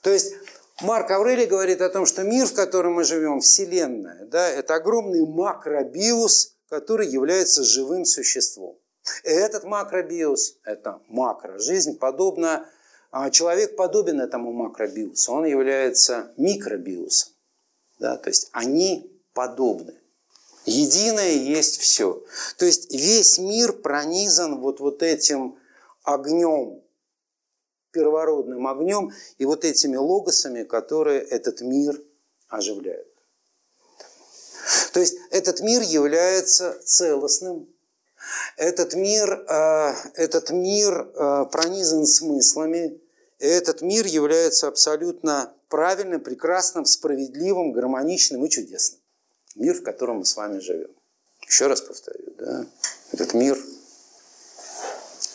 То есть Марк Аврелий говорит о том, что мир, в котором мы живем, Вселенная, да, это огромный макробиус, который является живым существом. И этот макробиус, это макрожизнь, человек подобен этому макробиусу, он является микробиусом. Да, то есть они подобны. Единое есть все. То есть весь мир пронизан вот этим огнем первородным огнем и вот этими логосами, которые этот мир оживляют. То есть этот мир является целостным, этот мир пронизан смыслами, и этот мир является абсолютно правильным, прекрасным, справедливым, гармоничным и чудесным. Мир, в котором мы с вами живем. Еще раз повторю, да? Этот мир,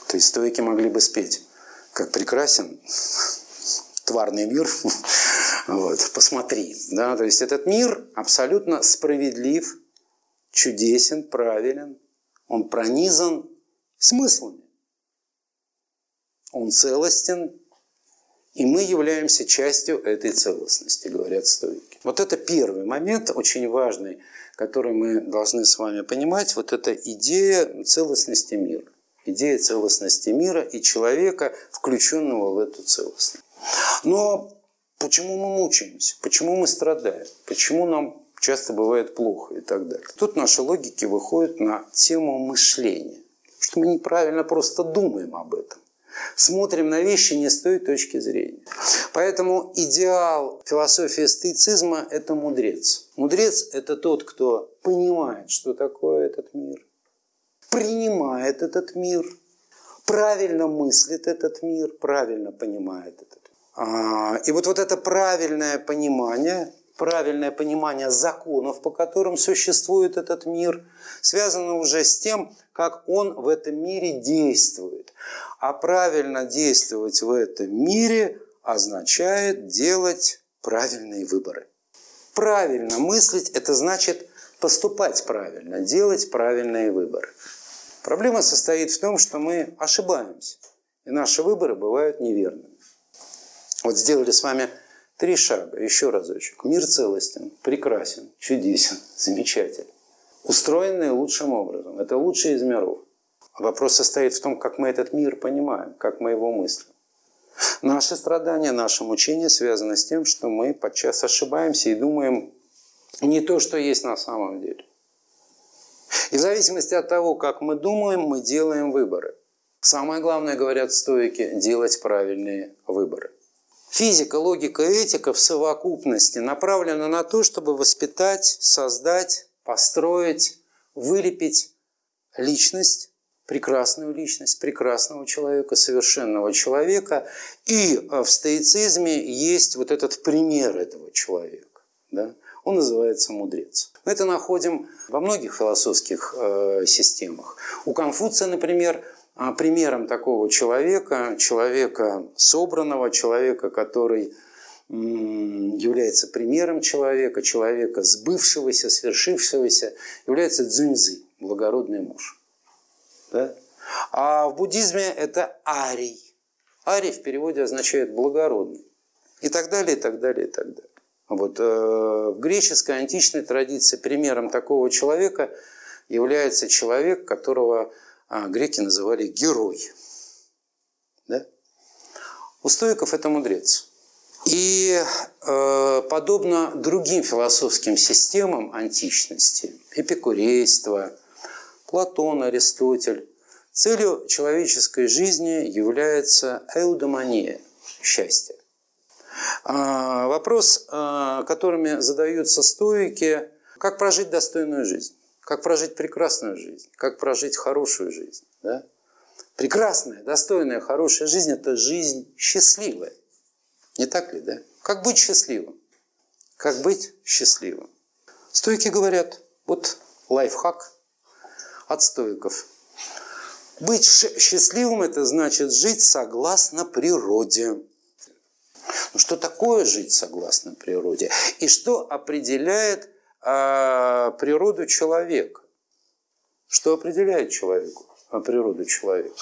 то есть стоики могли бы спеть, как прекрасен тварный мир, вот, посмотри. Да? То есть этот мир абсолютно справедлив, чудесен, правилен, он пронизан смыслами, он целостен, и мы являемся частью этой целостности, говорят стоики. Вот это первый момент, очень важный, который мы должны с вами понимать, вот эта идея целостности мира и человека, включенного в эту целостность. Но почему мы мучаемся, почему мы страдаем, почему нам часто бывает плохо и так далее? Тут наши логики выходят на тему мышления, потому что мы неправильно просто думаем об этом. Смотрим на вещи не с той точки зрения. Поэтому идеал философии стоицизма – это мудрец. Мудрец – это тот, кто понимает, что такое этот мир, принимает этот мир, правильно мыслит этот мир, правильно понимает этот мир. И вот это правильное понимание законов, по которым существует этот мир, связано уже с тем, как он в этом мире действует. А правильно действовать в этом мире означает делать правильные выборы. Правильно мыслить – это значит поступать правильно, делать правильные выборы. Проблема состоит в том, что мы ошибаемся, и наши выборы бывают неверными. Вот сделали с вами три шага, еще разочек. Мир целостен, прекрасен, чудесен, замечателен. Устроенный лучшим образом. Это лучший из миров. Вопрос состоит в том, как мы этот мир понимаем, как мы его мыслим. Наши страдания, наши мучения связаны с тем, что мы подчас ошибаемся и думаем не то, что есть на самом деле. И в зависимости от того, как мы думаем, мы делаем выборы. Самое главное, говорят стоики, делать правильные выборы. Физика, логика и этика в совокупности направлены на то, чтобы воспитать, создать, построить, вылепить личность, прекрасную личность, прекрасного человека, совершенного человека. И в стоицизме есть вот этот пример этого человека. Да? Он называется мудрец. Мы это находим во многих философских системах. У Конфуция, например, примером такого человека, человека собранного, человека, который является примером человека, человека сбывшегося, свершившегося, является Цзуньцзы, благородный муж. Да? А в буддизме это арий. Арий в переводе означает благородный. И так далее, и так далее, и так далее. Вот, в греческой античной традиции примером такого человека является человек, которого греки называли герой. Да? У стоиков это мудрец. И подобно другим философским системам античности, эпикурейства, Платон, Аристотель. Целью человеческой жизни является эудомония – счастье. Вопрос, которыми задаются стоики – как прожить достойную жизнь, как прожить прекрасную жизнь, как прожить хорошую жизнь. Да? Прекрасная, достойная, хорошая жизнь – это жизнь счастливая. Не так ли, да? Как быть счастливым? Как быть счастливым? Стоики говорят, вот лайфхак – от стоиков. Быть счастливым – это значит жить согласно природе. Но что такое жить согласно природе? И что определяет природу человека? Что определяет человеку природу человека?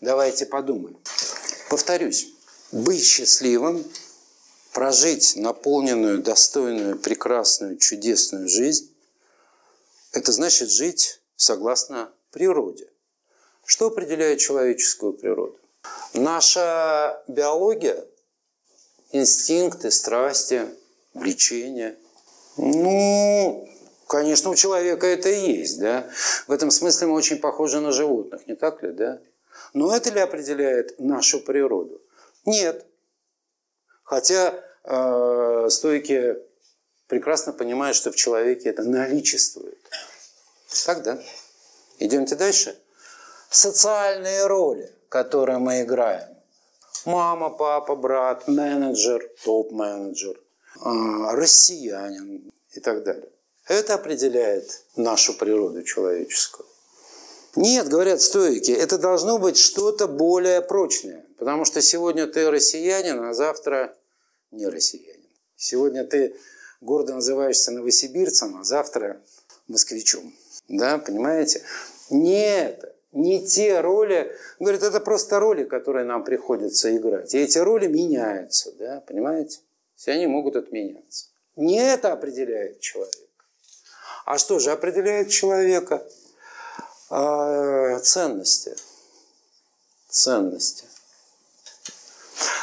Давайте подумаем. Повторюсь. Быть счастливым, прожить наполненную, достойную, прекрасную, чудесную жизнь – это значит жить согласно природе. Что определяет человеческую природу? Наша биология, инстинкты, страсти, влечения. Ну, конечно, у человека это и есть, да? В этом смысле мы очень похожи на животных, не так ли, да? Но это ли определяет нашу природу? Нет. Хотя стойки прекрасно понимают, что в человеке это наличествует. Так, да? Идемте дальше. Социальные роли, которые мы играем. Мама, папа, брат, менеджер, топ-менеджер, россиянин и так далее. Это определяет нашу природу человеческую. Нет, говорят стоики, это должно быть что-то более прочное. Потому что сегодня ты россиянин, а завтра не россиянин. Сегодня ты гордо называешься новосибирцем, а завтра москвичом. Да, понимаете? Нет, не те роли. Говорят, это просто роли, которые нам приходится играть. И эти роли меняются, да, понимаете? Все они могут отменяться. Не это определяет человека. А что же определяет человека? Ценности. Ценности.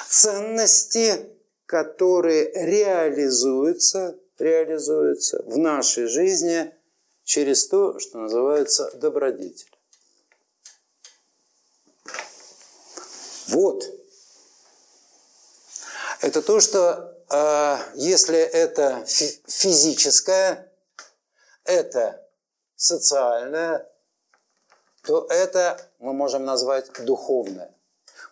Ценности, которые реализуются в нашей жизни через то, что называется добродетель. Вот. Это то, что если это физическое, это социальное, то это мы можем назвать духовное.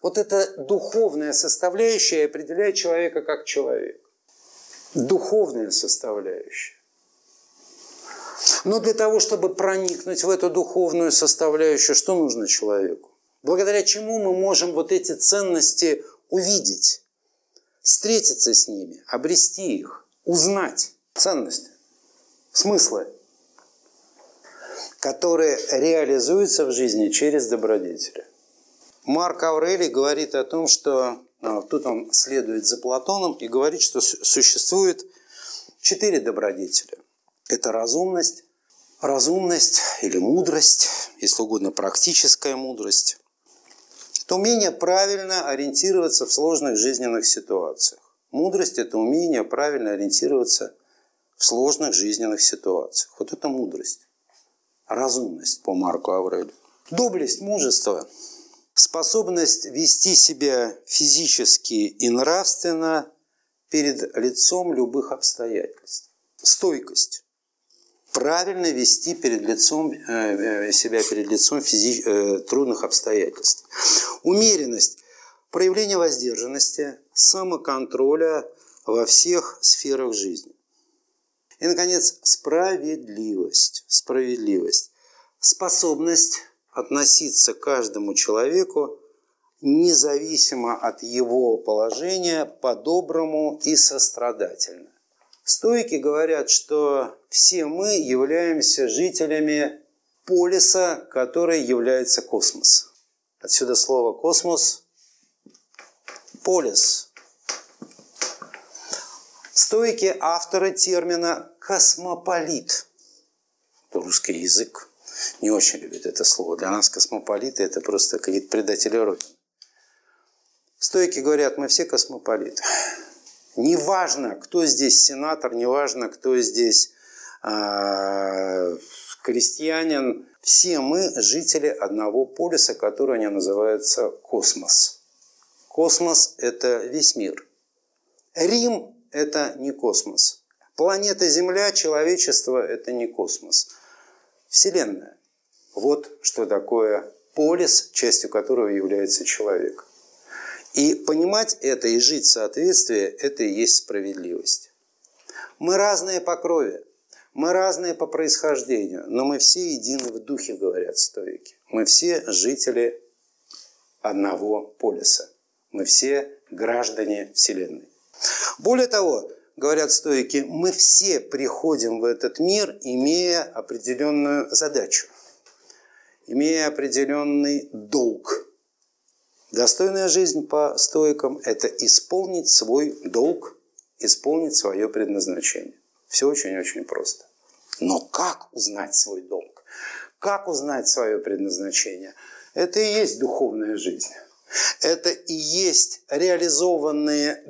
Вот эта духовная составляющая определяет человека как человека. Духовная составляющая. Но для того, чтобы проникнуть в эту духовную составляющую, что нужно человеку? Благодаря чему мы можем вот эти ценности увидеть, встретиться с ними, обрести их, узнать ценности, смыслы, которые реализуются в жизни через добродетели. Марк Аврелий говорит о том, что... Тут он следует за Платоном и говорит, что существует 4 добродетели. Это разумность, или мудрость, если угодно, практическая мудрость. Это умение правильно ориентироваться в сложных жизненных ситуациях. Мудрость – это умение правильно ориентироваться в сложных жизненных ситуациях. Вот это мудрость. Разумность по Марку Аврелию. Доблесть, мужество, способность вести себя физически и нравственно перед лицом любых обстоятельств. Стойкость. Правильно вести себя перед лицом трудных обстоятельств. Умеренность. Проявление воздержанности, самоконтроля во всех сферах жизни. И, наконец, справедливость. Способность относиться к каждому человеку, независимо от его положения, по-доброму и сострадательно. Стоики говорят, что все мы являемся жителями полиса, который является космос. Отсюда слово «космос» – «полис». Стоики – авторы термина «космополит». Русский язык не очень любит это слово. Для нас космополиты – это просто какие-то предатели Родины. Стоики говорят, мы все космополиты. Неважно, кто здесь сенатор, неважно, кто здесь крестьянин. Все мы жители одного полиса, который они называют космос. Космос – это весь мир. Рим – это не космос. Планета Земля, человечество – это не космос. Вселенная. Вот что такое полис, частью которого является человек. И понимать это и жить в соответствии – это и есть справедливость. Мы разные по крови, мы разные по происхождению, но мы все едины в духе, говорят стоики. Мы все жители одного полиса. Мы все граждане Вселенной. Более того, говорят стоики, мы все приходим в этот мир, имея определенную задачу, имея определенный долг. Достойная жизнь по стоикам – это исполнить свой долг, исполнить свое предназначение. Все очень-очень просто. Но как узнать свой долг? Как узнать свое предназначение? Это и есть духовная жизнь. Это и есть реализованные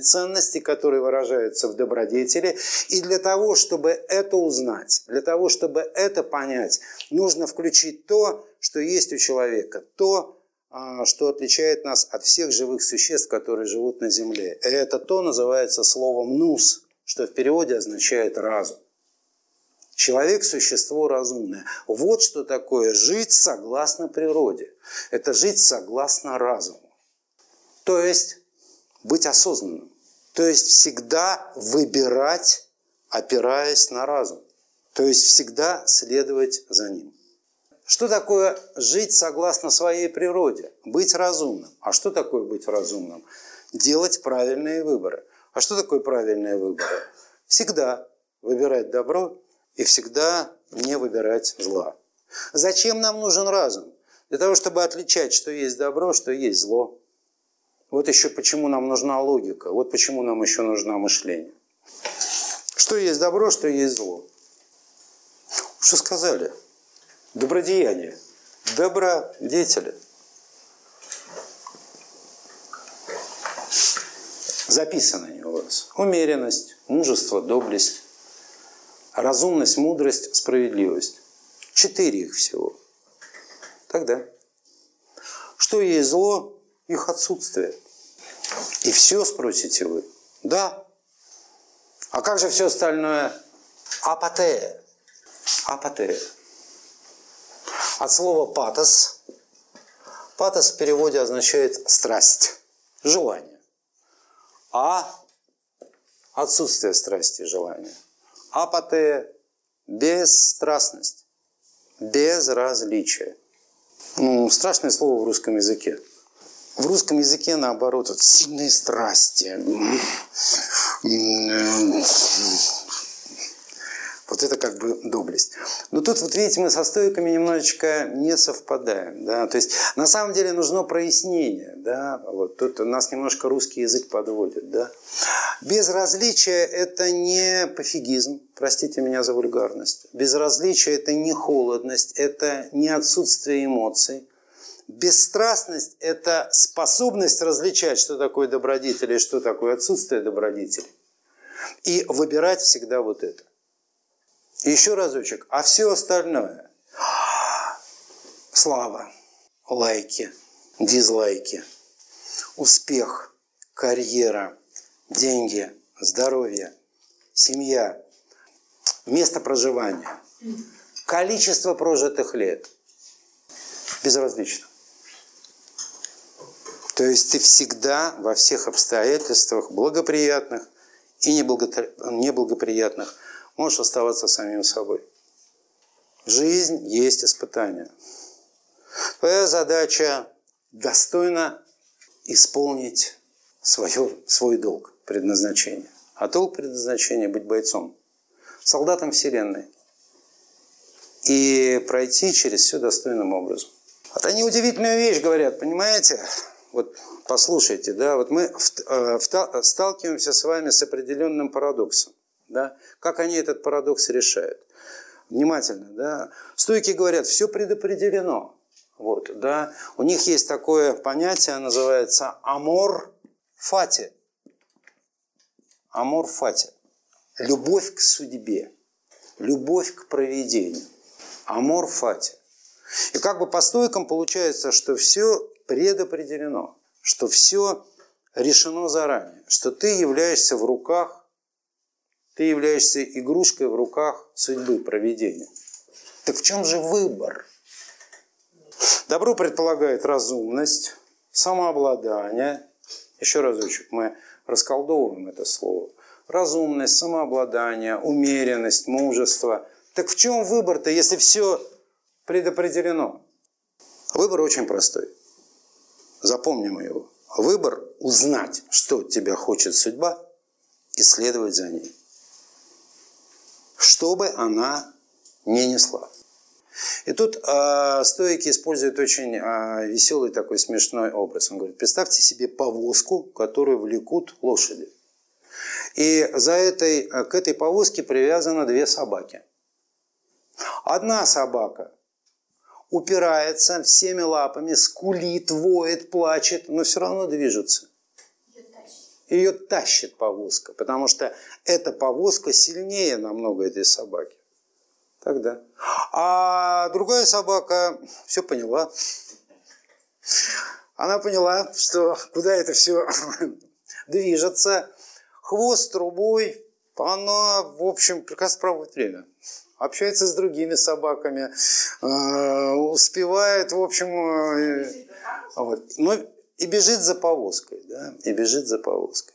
ценности, которые выражаются в добродетели. И для того, чтобы это узнать, для того, чтобы это понять, нужно включить то, что есть у человека, то, что отличает нас от всех живых существ, которые живут на Земле. Это то называется словом «нус», что в переводе означает «разум». Человек – существо разумное. Вот что такое жить согласно природе. Это жить согласно разуму. То есть быть осознанным. То есть всегда выбирать, опираясь на разум. То есть всегда следовать за ним. Что такое жить согласно своей природе? Быть разумным. А что такое быть разумным? Делать правильные выборы. А что такое правильные выборы? Всегда выбирать добро и всегда не выбирать зла. Зачем нам нужен разум? Для того, чтобы отличать, что есть добро, что есть зло. Вот еще почему нам нужна логика, вот почему нам еще нужно мышление. Что есть добро, что есть зло. Что сказали? Добродеяние. Добродетели. Записано они у вас. Умеренность, мужество, доблесть. Разумность, мудрость, справедливость. 4 их всего. Тогда. Что есть зло? Их отсутствие. И все, спросите вы? Да. А как же все остальное? Апатея. Апатея. От слова патос. Патос в переводе означает страсть, желание. А отсутствие страсти и желания. Апатея – бесстрастность, безразличие. Страшное слово в русском языке. В русском языке, наоборот, вот, сильные страсти. Вот это как бы доблесть. Но тут, вот видите, мы со стоиками немножечко не совпадаем. Да? То есть, на самом деле, нужно прояснение. Да? Вот, тут нас немножко русский язык подводит. Да? Безразличие – это не пофигизм. Простите меня за вульгарность. Безразличие – это не холодность. Это не отсутствие эмоций. Бесстрастность – это способность различать, что такое добродетель и что такое отсутствие добродетелей. И выбирать всегда вот это. Еще разочек. А все остальное? Слава, лайки, дизлайки, успех, карьера, деньги, здоровье, семья, место проживания, количество прожитых лет. Безразлично. То есть ты всегда во всех обстоятельствах, благоприятных и неблагоприятных, можешь оставаться самим собой. Жизнь есть испытание. Твоя задача достойно исполнить свой долг, предназначение. А долг предназначения – быть бойцом, солдатом Вселенной. И пройти через все достойным образом. Вот они удивительную вещь говорят, понимаете? Вот послушайте, да, вот мы сталкиваемся с вами с определенным парадоксом. Да? Как они этот парадокс решают? Внимательно, да? Стоики говорят, все предопределено. Вот, да? У них есть такое понятие, называется «амор фати». Амор фати. Любовь к судьбе. Любовь к провидению. Амор фати. И как бы по стоикам получается, что все предопределено. Что все решено заранее. Что ты являешься в руках. Ты являешься игрушкой в руках судьбы, провидения. Так в чем же выбор? Добро предполагает разумность, самообладание. Еще разочек, мы расколдовываем это слово. Разумность, самообладание, умеренность, мужество. Так в чем выбор-то, если все предопределено? Выбор очень простой. Запомним его. Выбор – узнать, что от тебя хочет судьба, и следовать за ней. Чтобы она не несла. И тут стоики используют очень веселый такой смешной образ. Он говорит, представьте себе повозку, которую влекут лошади. И к этой повозке привязаны 2 собаки. Одна собака упирается всеми лапами, скулит, воет, плачет, но все равно движется. Ее тащит повозка, потому что эта повозка сильнее намного этой собаки. Тогда. А другая собака все поняла, Она поняла, что куда это все движется. Хвост трубой, она, в общем, прекрасно проводит время. Общается с другими собаками, успевает, в общем, вот. Ну, и бежит за повозкой, да, и бежит за повозкой.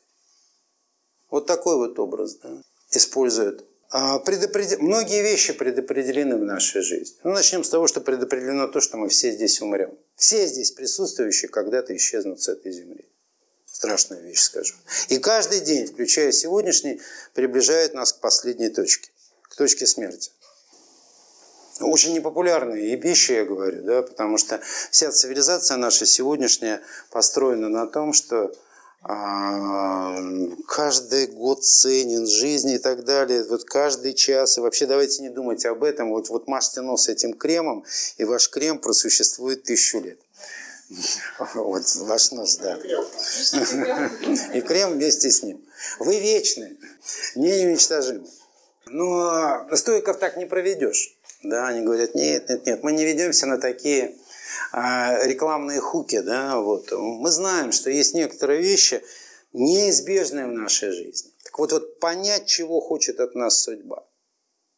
Вот такой вот образ, да, используют. Многие вещи предопределены в нашей жизни. Ну, начнем с того, что предопределено то, что мы все здесь умрем. Все здесь присутствующие когда-то исчезнут с этой земли. Страшная вещь, скажу. И каждый день, включая сегодняшний, приближает нас к последней точке. К точке смерти. Очень непопулярные вещи, я говорю, да, потому что вся цивилизация наша сегодняшняя построена на том, что каждый год ценен, жизнь и так далее, вот каждый час. И вообще давайте не думать об этом. Вот мажьте нос этим кремом, и ваш крем просуществует 1000 лет. Вот ваш нос, да. И крем вместе с ним. Вы вечны, неуничтожимы. Но стоиков так не проведешь. Да, они говорят, нет, мы не ведемся на такие рекламные хуки, да, вот. Мы знаем, что есть некоторые вещи, неизбежные в нашей жизни. Так вот понять, чего хочет от нас судьба.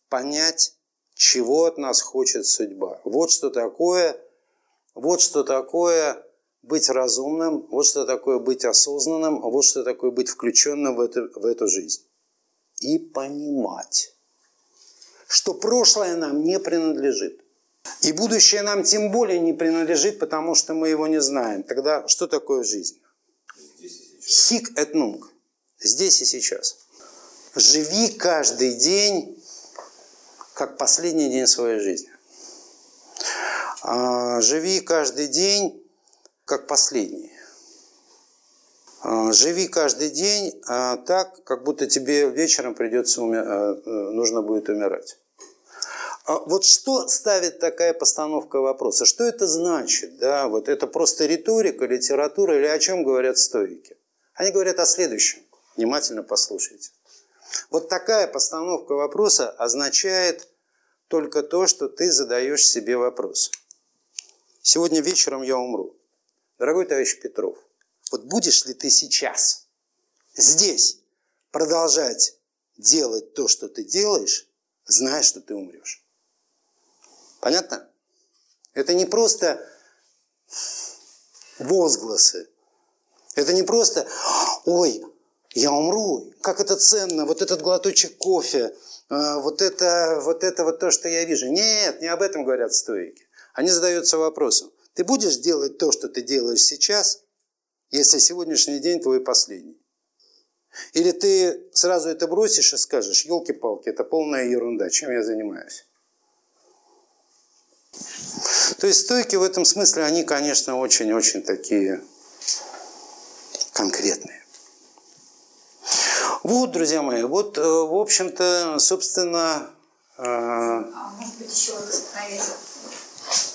Понять, чего от нас хочет судьба. Вот что такое быть разумным, вот что такое быть осознанным, вот что такое быть включенным в эту жизнь. И понимать, что прошлое нам не принадлежит. И будущее нам тем более не принадлежит, потому что мы его не знаем. Тогда что такое жизнь? Хик эт нунг. Здесь и сейчас. Живи каждый день, как последний день своей жизни. Живи каждый день, как последний. Живи каждый день так, как будто тебе вечером нужно будет умирать. Вот что ставит такая постановка вопроса? Что это значит? Да? Вот это просто риторика, литература или о чем говорят стоики? Они говорят о следующем. Внимательно послушайте. Вот такая постановка вопроса означает только то, что ты задаешь себе вопрос. Сегодня вечером я умру. Дорогой товарищ Петров, вот будешь ли ты сейчас здесь продолжать делать то, что ты делаешь, зная, что ты умрешь? Понятно? Это не просто возгласы. Это не просто «Ой, я умру, как это ценно, вот этот глоточек кофе, вот это вот то, что я вижу». Нет, не об этом говорят стоики. Они задаются вопросом. Ты будешь делать то, что ты делаешь сейчас, если сегодняшний день твой последний? Или ты сразу это бросишь и скажешь, елки-палки, это полная ерунда, чем я занимаюсь? То есть стойки в этом смысле, они, конечно, очень-очень такие конкретные. Вот, друзья мои, вот, в общем-то, собственно... А может быть, еще остановиться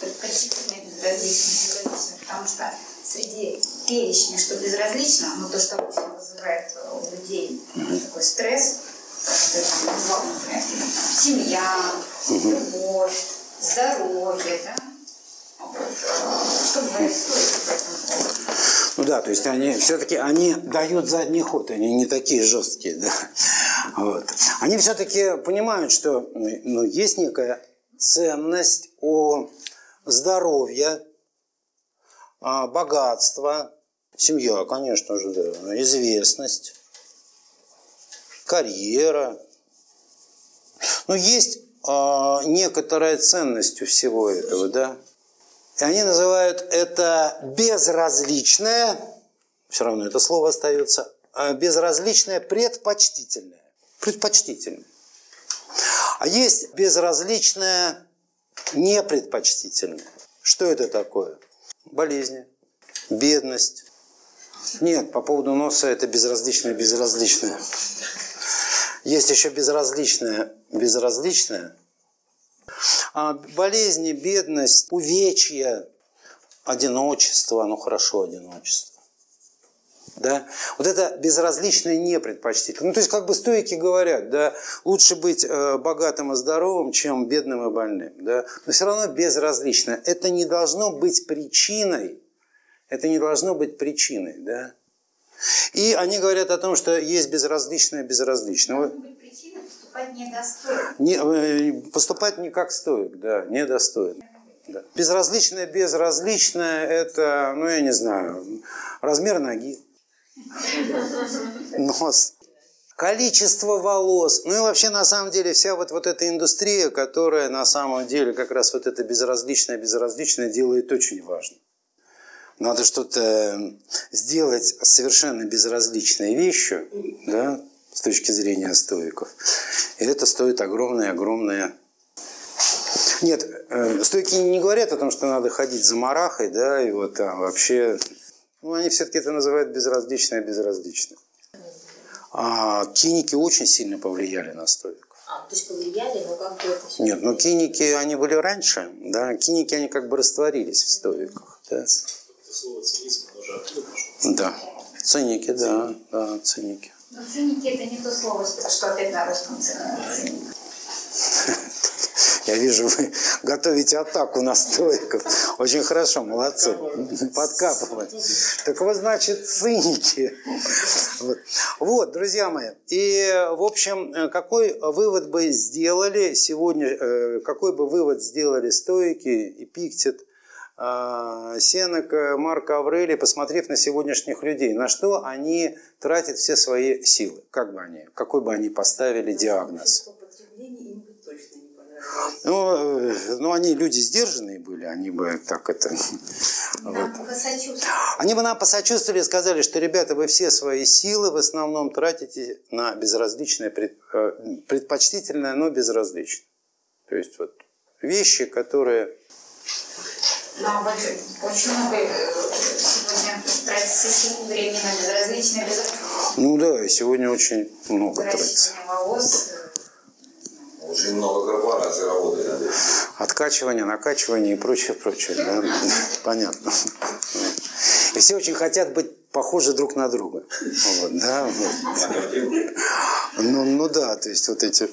предпочтительные безразличные безразличные, потому что среди перечня, что безразлично, но то, что обычно вызывает у людей такой стресс, как, например, семья, любовь, здоровье, да? Что говорит стоит? Ну да, то есть они все-таки дают задний ход, они не такие жесткие, да. Вот. Они все-таки понимают, что есть некая ценность у здоровья, богатства, семья, конечно же, да, известность, карьера. Но есть некоторая ценность у всего этого, да. И они называют это безразличное, все равно это слово остается, безразличное предпочтительное. Предпочтительное. А есть безразличное непредпочтительное. Что это такое? Болезни, бедность. Нет, по поводу носа это безразличное. Есть еще безразличное. А болезни, бедность, увечья, одиночество. Ну хорошо, одиночество. Да? Вот это безразличное непредпочтительное. Ну то есть как бы стоики говорят, да, лучше быть богатым и здоровым, чем бедным и больным. Да? Но все равно безразличное. Это не должно быть причиной Это не должно быть причиной, да? И они говорят о том, что есть безразличное безразличное. Поступать недостоин. Поступать не как стоик, да, недостоин. Да. Безразличное безразличное – это, ну, я не знаю, размер ноги, нос, количество волос. Ну и вообще, на самом деле, вся вот эта индустрия, которая на самом деле как раз вот это безразличное делает очень важно. Надо что-то сделать совершенно безразличной вещью, да, с точки зрения стоиков. И это стоит огромное-огромное... Нет, стойки не говорят о том, что надо ходить за марахой, да, и вот там вообще... Ну, они все-таки это называют безразличное. А киники очень сильно повлияли на стоиков. То есть повлияли, но как бы это все... Нет, но киники, они были раньше, да, киники, они как бы растворились в стоиках, да. Слово цинизм, оно же откуда пошло? Да. Циники, да. Да, циники. Но циники – это не то слово, что опять на русском циники. Я вижу, вы готовите атаку на стоиков. Очень хорошо, молодцы. Подкапывать. Так вот, значит, циники. Вот, друзья мои. И, в общем, какой бы вывод сделали стоики, Эпиктет, Сенека, Марка Аврелия, посмотрев на сегодняшних людей, на что они тратят все свои силы, какой бы они поставили диагноз. Ну, они люди сдержанные были, они бы так это... Они бы нам посочувствовали и сказали, что, ребята, вы все свои силы в основном тратите на безразличное, предпочтительное, но безразличное. То есть вот вещи, которые... Нам очень много сегодня тратится силу, времени на безразличные безразличия. Ну да, сегодня очень много тратится. Волос. Очень много корпораций работает. Откачивание, накачивание и прочее, да? Понятно. И все очень хотят быть похожи друг на друга. Вот, да? Ну да, то есть вот эти...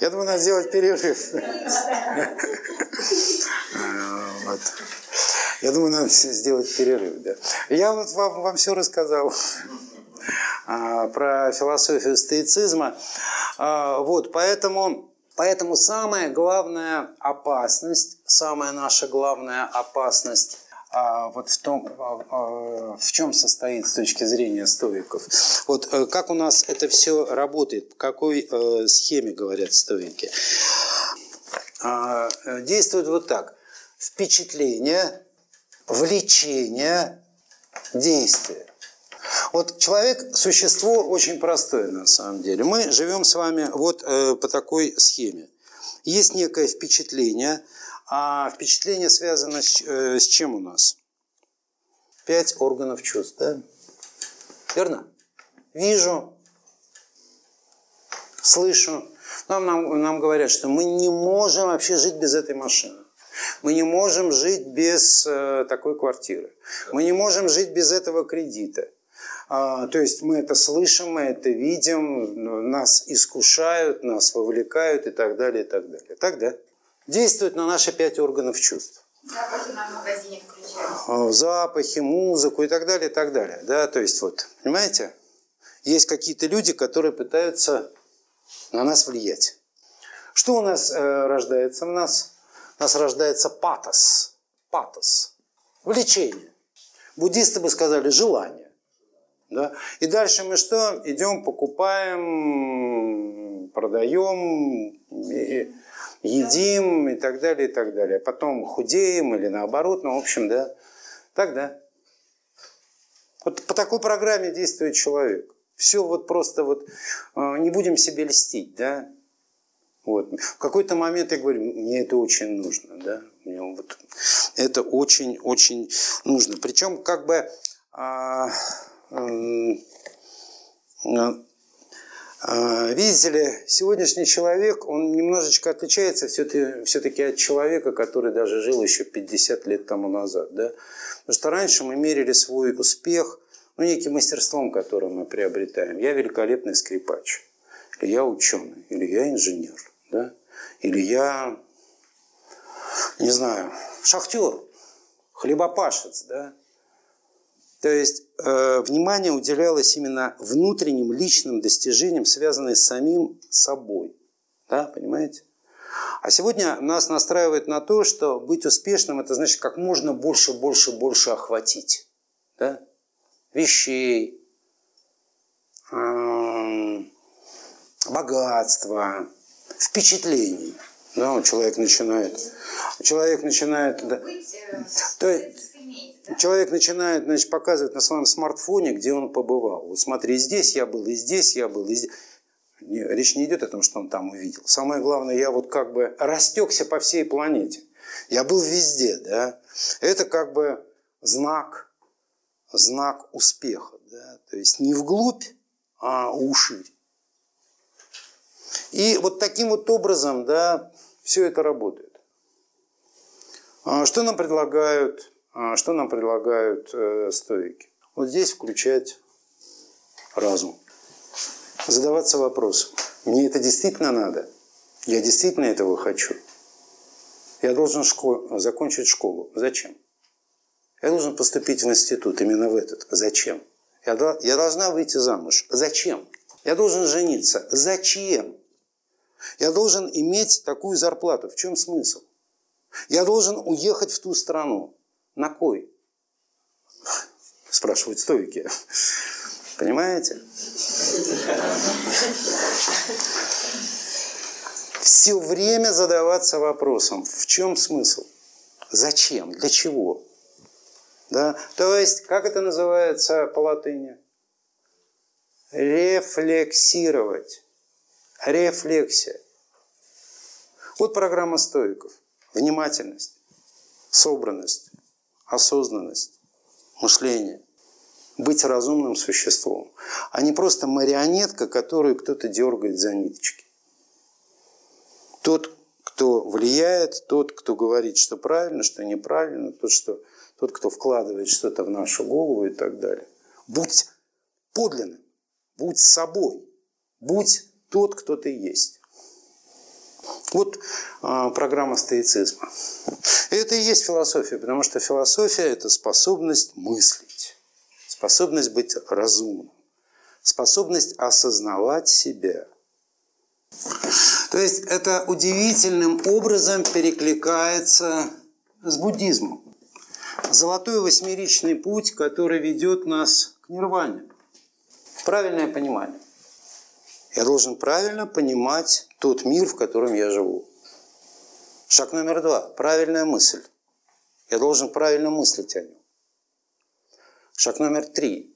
Я думаю, надо сделать перерыв. Да. Я вот вам все рассказал про философию стоицизма. Вот, поэтому самая главная опасность, самая наша главная опасность, вот в чем состоит с точки зрения стоиков. Вот как у нас это все работает, по какой схеме говорят стоики. Действует вот так. Впечатление, влечение, действие. Вот человек – существо очень простое на самом деле. Мы живем с вами вот по такой схеме. Есть некое впечатление. А впечатление связано с чем у нас? 5 органов чувств, да? Верно? Вижу, слышу. Нам говорят, что мы не можем вообще жить без этой машины. Мы не можем жить без такой квартиры. Мы не можем жить без этого кредита. То есть мы это слышим, мы это видим, нас искушают, нас вовлекают и так далее, и так далее. Так, да? Действует на наши 5 органов чувств. Запахи нам в магазине включают. Запахи, музыку и так далее, и так далее. Да, то есть вот, понимаете, есть какие-то люди, которые пытаются на нас влиять. Что у нас рождается в нас? У нас рождается патос. Патос. Влечение. Буддисты бы сказали желание. Да? И дальше мы что? Идем, покупаем, продаем... едим и так далее, потом худеем или наоборот, ну, в общем, да, так, да. Вот по такой программе действует человек. Все вот просто вот, не будем себе льстить, да. Вот. В какой-то момент я говорю, мне это очень нужно, да, мне вот это очень-очень нужно. Причем как бы... Видите ли, сегодняшний человек, он немножечко отличается все-таки от человека, который даже жил еще 50 лет тому назад. Да? Потому что раньше мы мерили свой успех, ну, неким мастерством, которое мы приобретаем. Я великолепный скрипач, или я ученый, или я инженер. Да? или я, не знаю, шахтер, хлебопашец, да? То есть внимание уделялось именно внутренним личным достижениям, связанным с самим собой, да, понимаете? А сегодня нас настраивает на то, что быть успешным – это значит как можно больше, больше, больше охватить, да? Вещей, богатства, впечатлений. Да, вот человек начинает, да, человек начинает, значит, показывать на своем смартфоне, где он побывал. Вот смотри, здесь я был, и здесь я был, и здесь. Речь не идет о том, что он там увидел. Самое главное, я вот как бы растекся по всей планете. Я был везде, да. Это как бы знак успеха, да. То есть не вглубь, а уширь. И вот таким вот образом, да, все это работает. Что нам предлагают стоики? Вот здесь включать разум. Задаваться вопросом. Мне это действительно надо? Я действительно этого хочу? Я должен закончить школу. Зачем? Я должен поступить в институт, именно в этот. Зачем? Я должна выйти замуж. Зачем? Я должен жениться. Зачем? Я должен иметь такую зарплату. В чем смысл? Я должен уехать в ту страну. На кой? Спрашивают стоики. Понимаете? Все время задаваться вопросом. В чем смысл? Зачем? Для чего? Да? То есть, как это называется по латыни? Рефлексировать. Рефлексия. Вот программа стоиков. Внимательность, собранность, осознанность, мышление. Быть разумным существом. А не просто марионетка, которую кто-то дергает за ниточки. Тот, кто влияет, тот, кто говорит, что правильно, что неправильно, тот, кто вкладывает что-то в нашу голову и так далее. Будь подлинным, будь собой, будь тот, кто ты есть. Вот программа стоицизма. И это и есть философия, потому что философия – это способность мыслить, способность быть разумным, способность осознавать себя. То есть это удивительным образом перекликается с буддизмом. Золотой восьмеричный путь, который ведет нас к нирване. Правильное понимание. Я должен правильно понимать тот мир, в котором я живу. Шаг номер 2. Правильная мысль. Я должен правильно мыслить о нем. Шаг номер 3.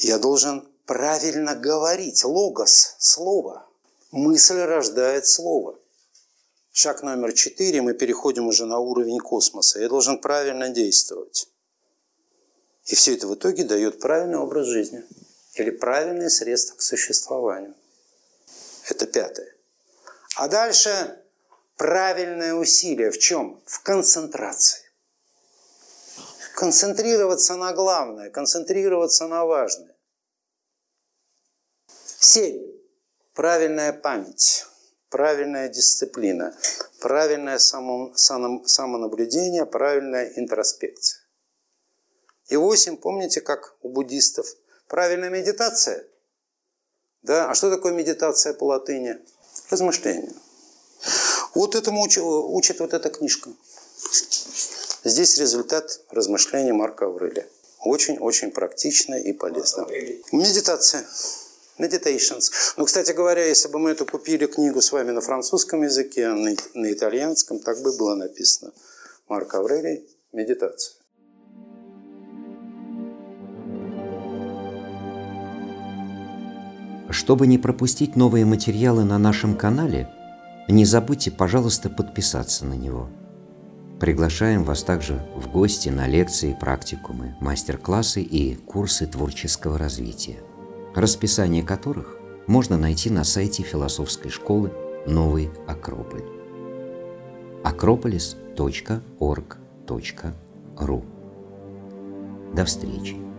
Я должен правильно говорить. Логос – слово. Мысль рождает слово. Шаг номер 4. Мы переходим уже на уровень космоса. Я должен правильно действовать. И все это в итоге дает правильный образ жизни. Или правильные средства к существованию. Это 5. А дальше правильное усилие. В чем? В концентрации. Концентрироваться на главное, концентрироваться на важное. 7. Правильная память, правильная дисциплина, правильное самонаблюдение, правильная интроспекция. И 8. Помните, как у буддистов? Правильная медитация. Да, а что такое медитация по латыни? Размышление. Вот этому учит вот эта книжка. Здесь результат размышлений Марка Аврелия. Очень-очень практично и полезно. Медитация. Meditations. Ну, кстати говоря, если бы мы эту купили книгу с вами на французском языке, а на итальянском, так бы было написано. Марк Аврелий. Медитация. Чтобы не пропустить новые материалы на нашем канале, не забудьте, пожалуйста, подписаться на него. Приглашаем вас также в гости на лекции, практикумы, мастер-классы и курсы творческого развития, расписание которых можно найти на сайте философской школы «Новый Акрополь» acropolis.org.ru. До встречи!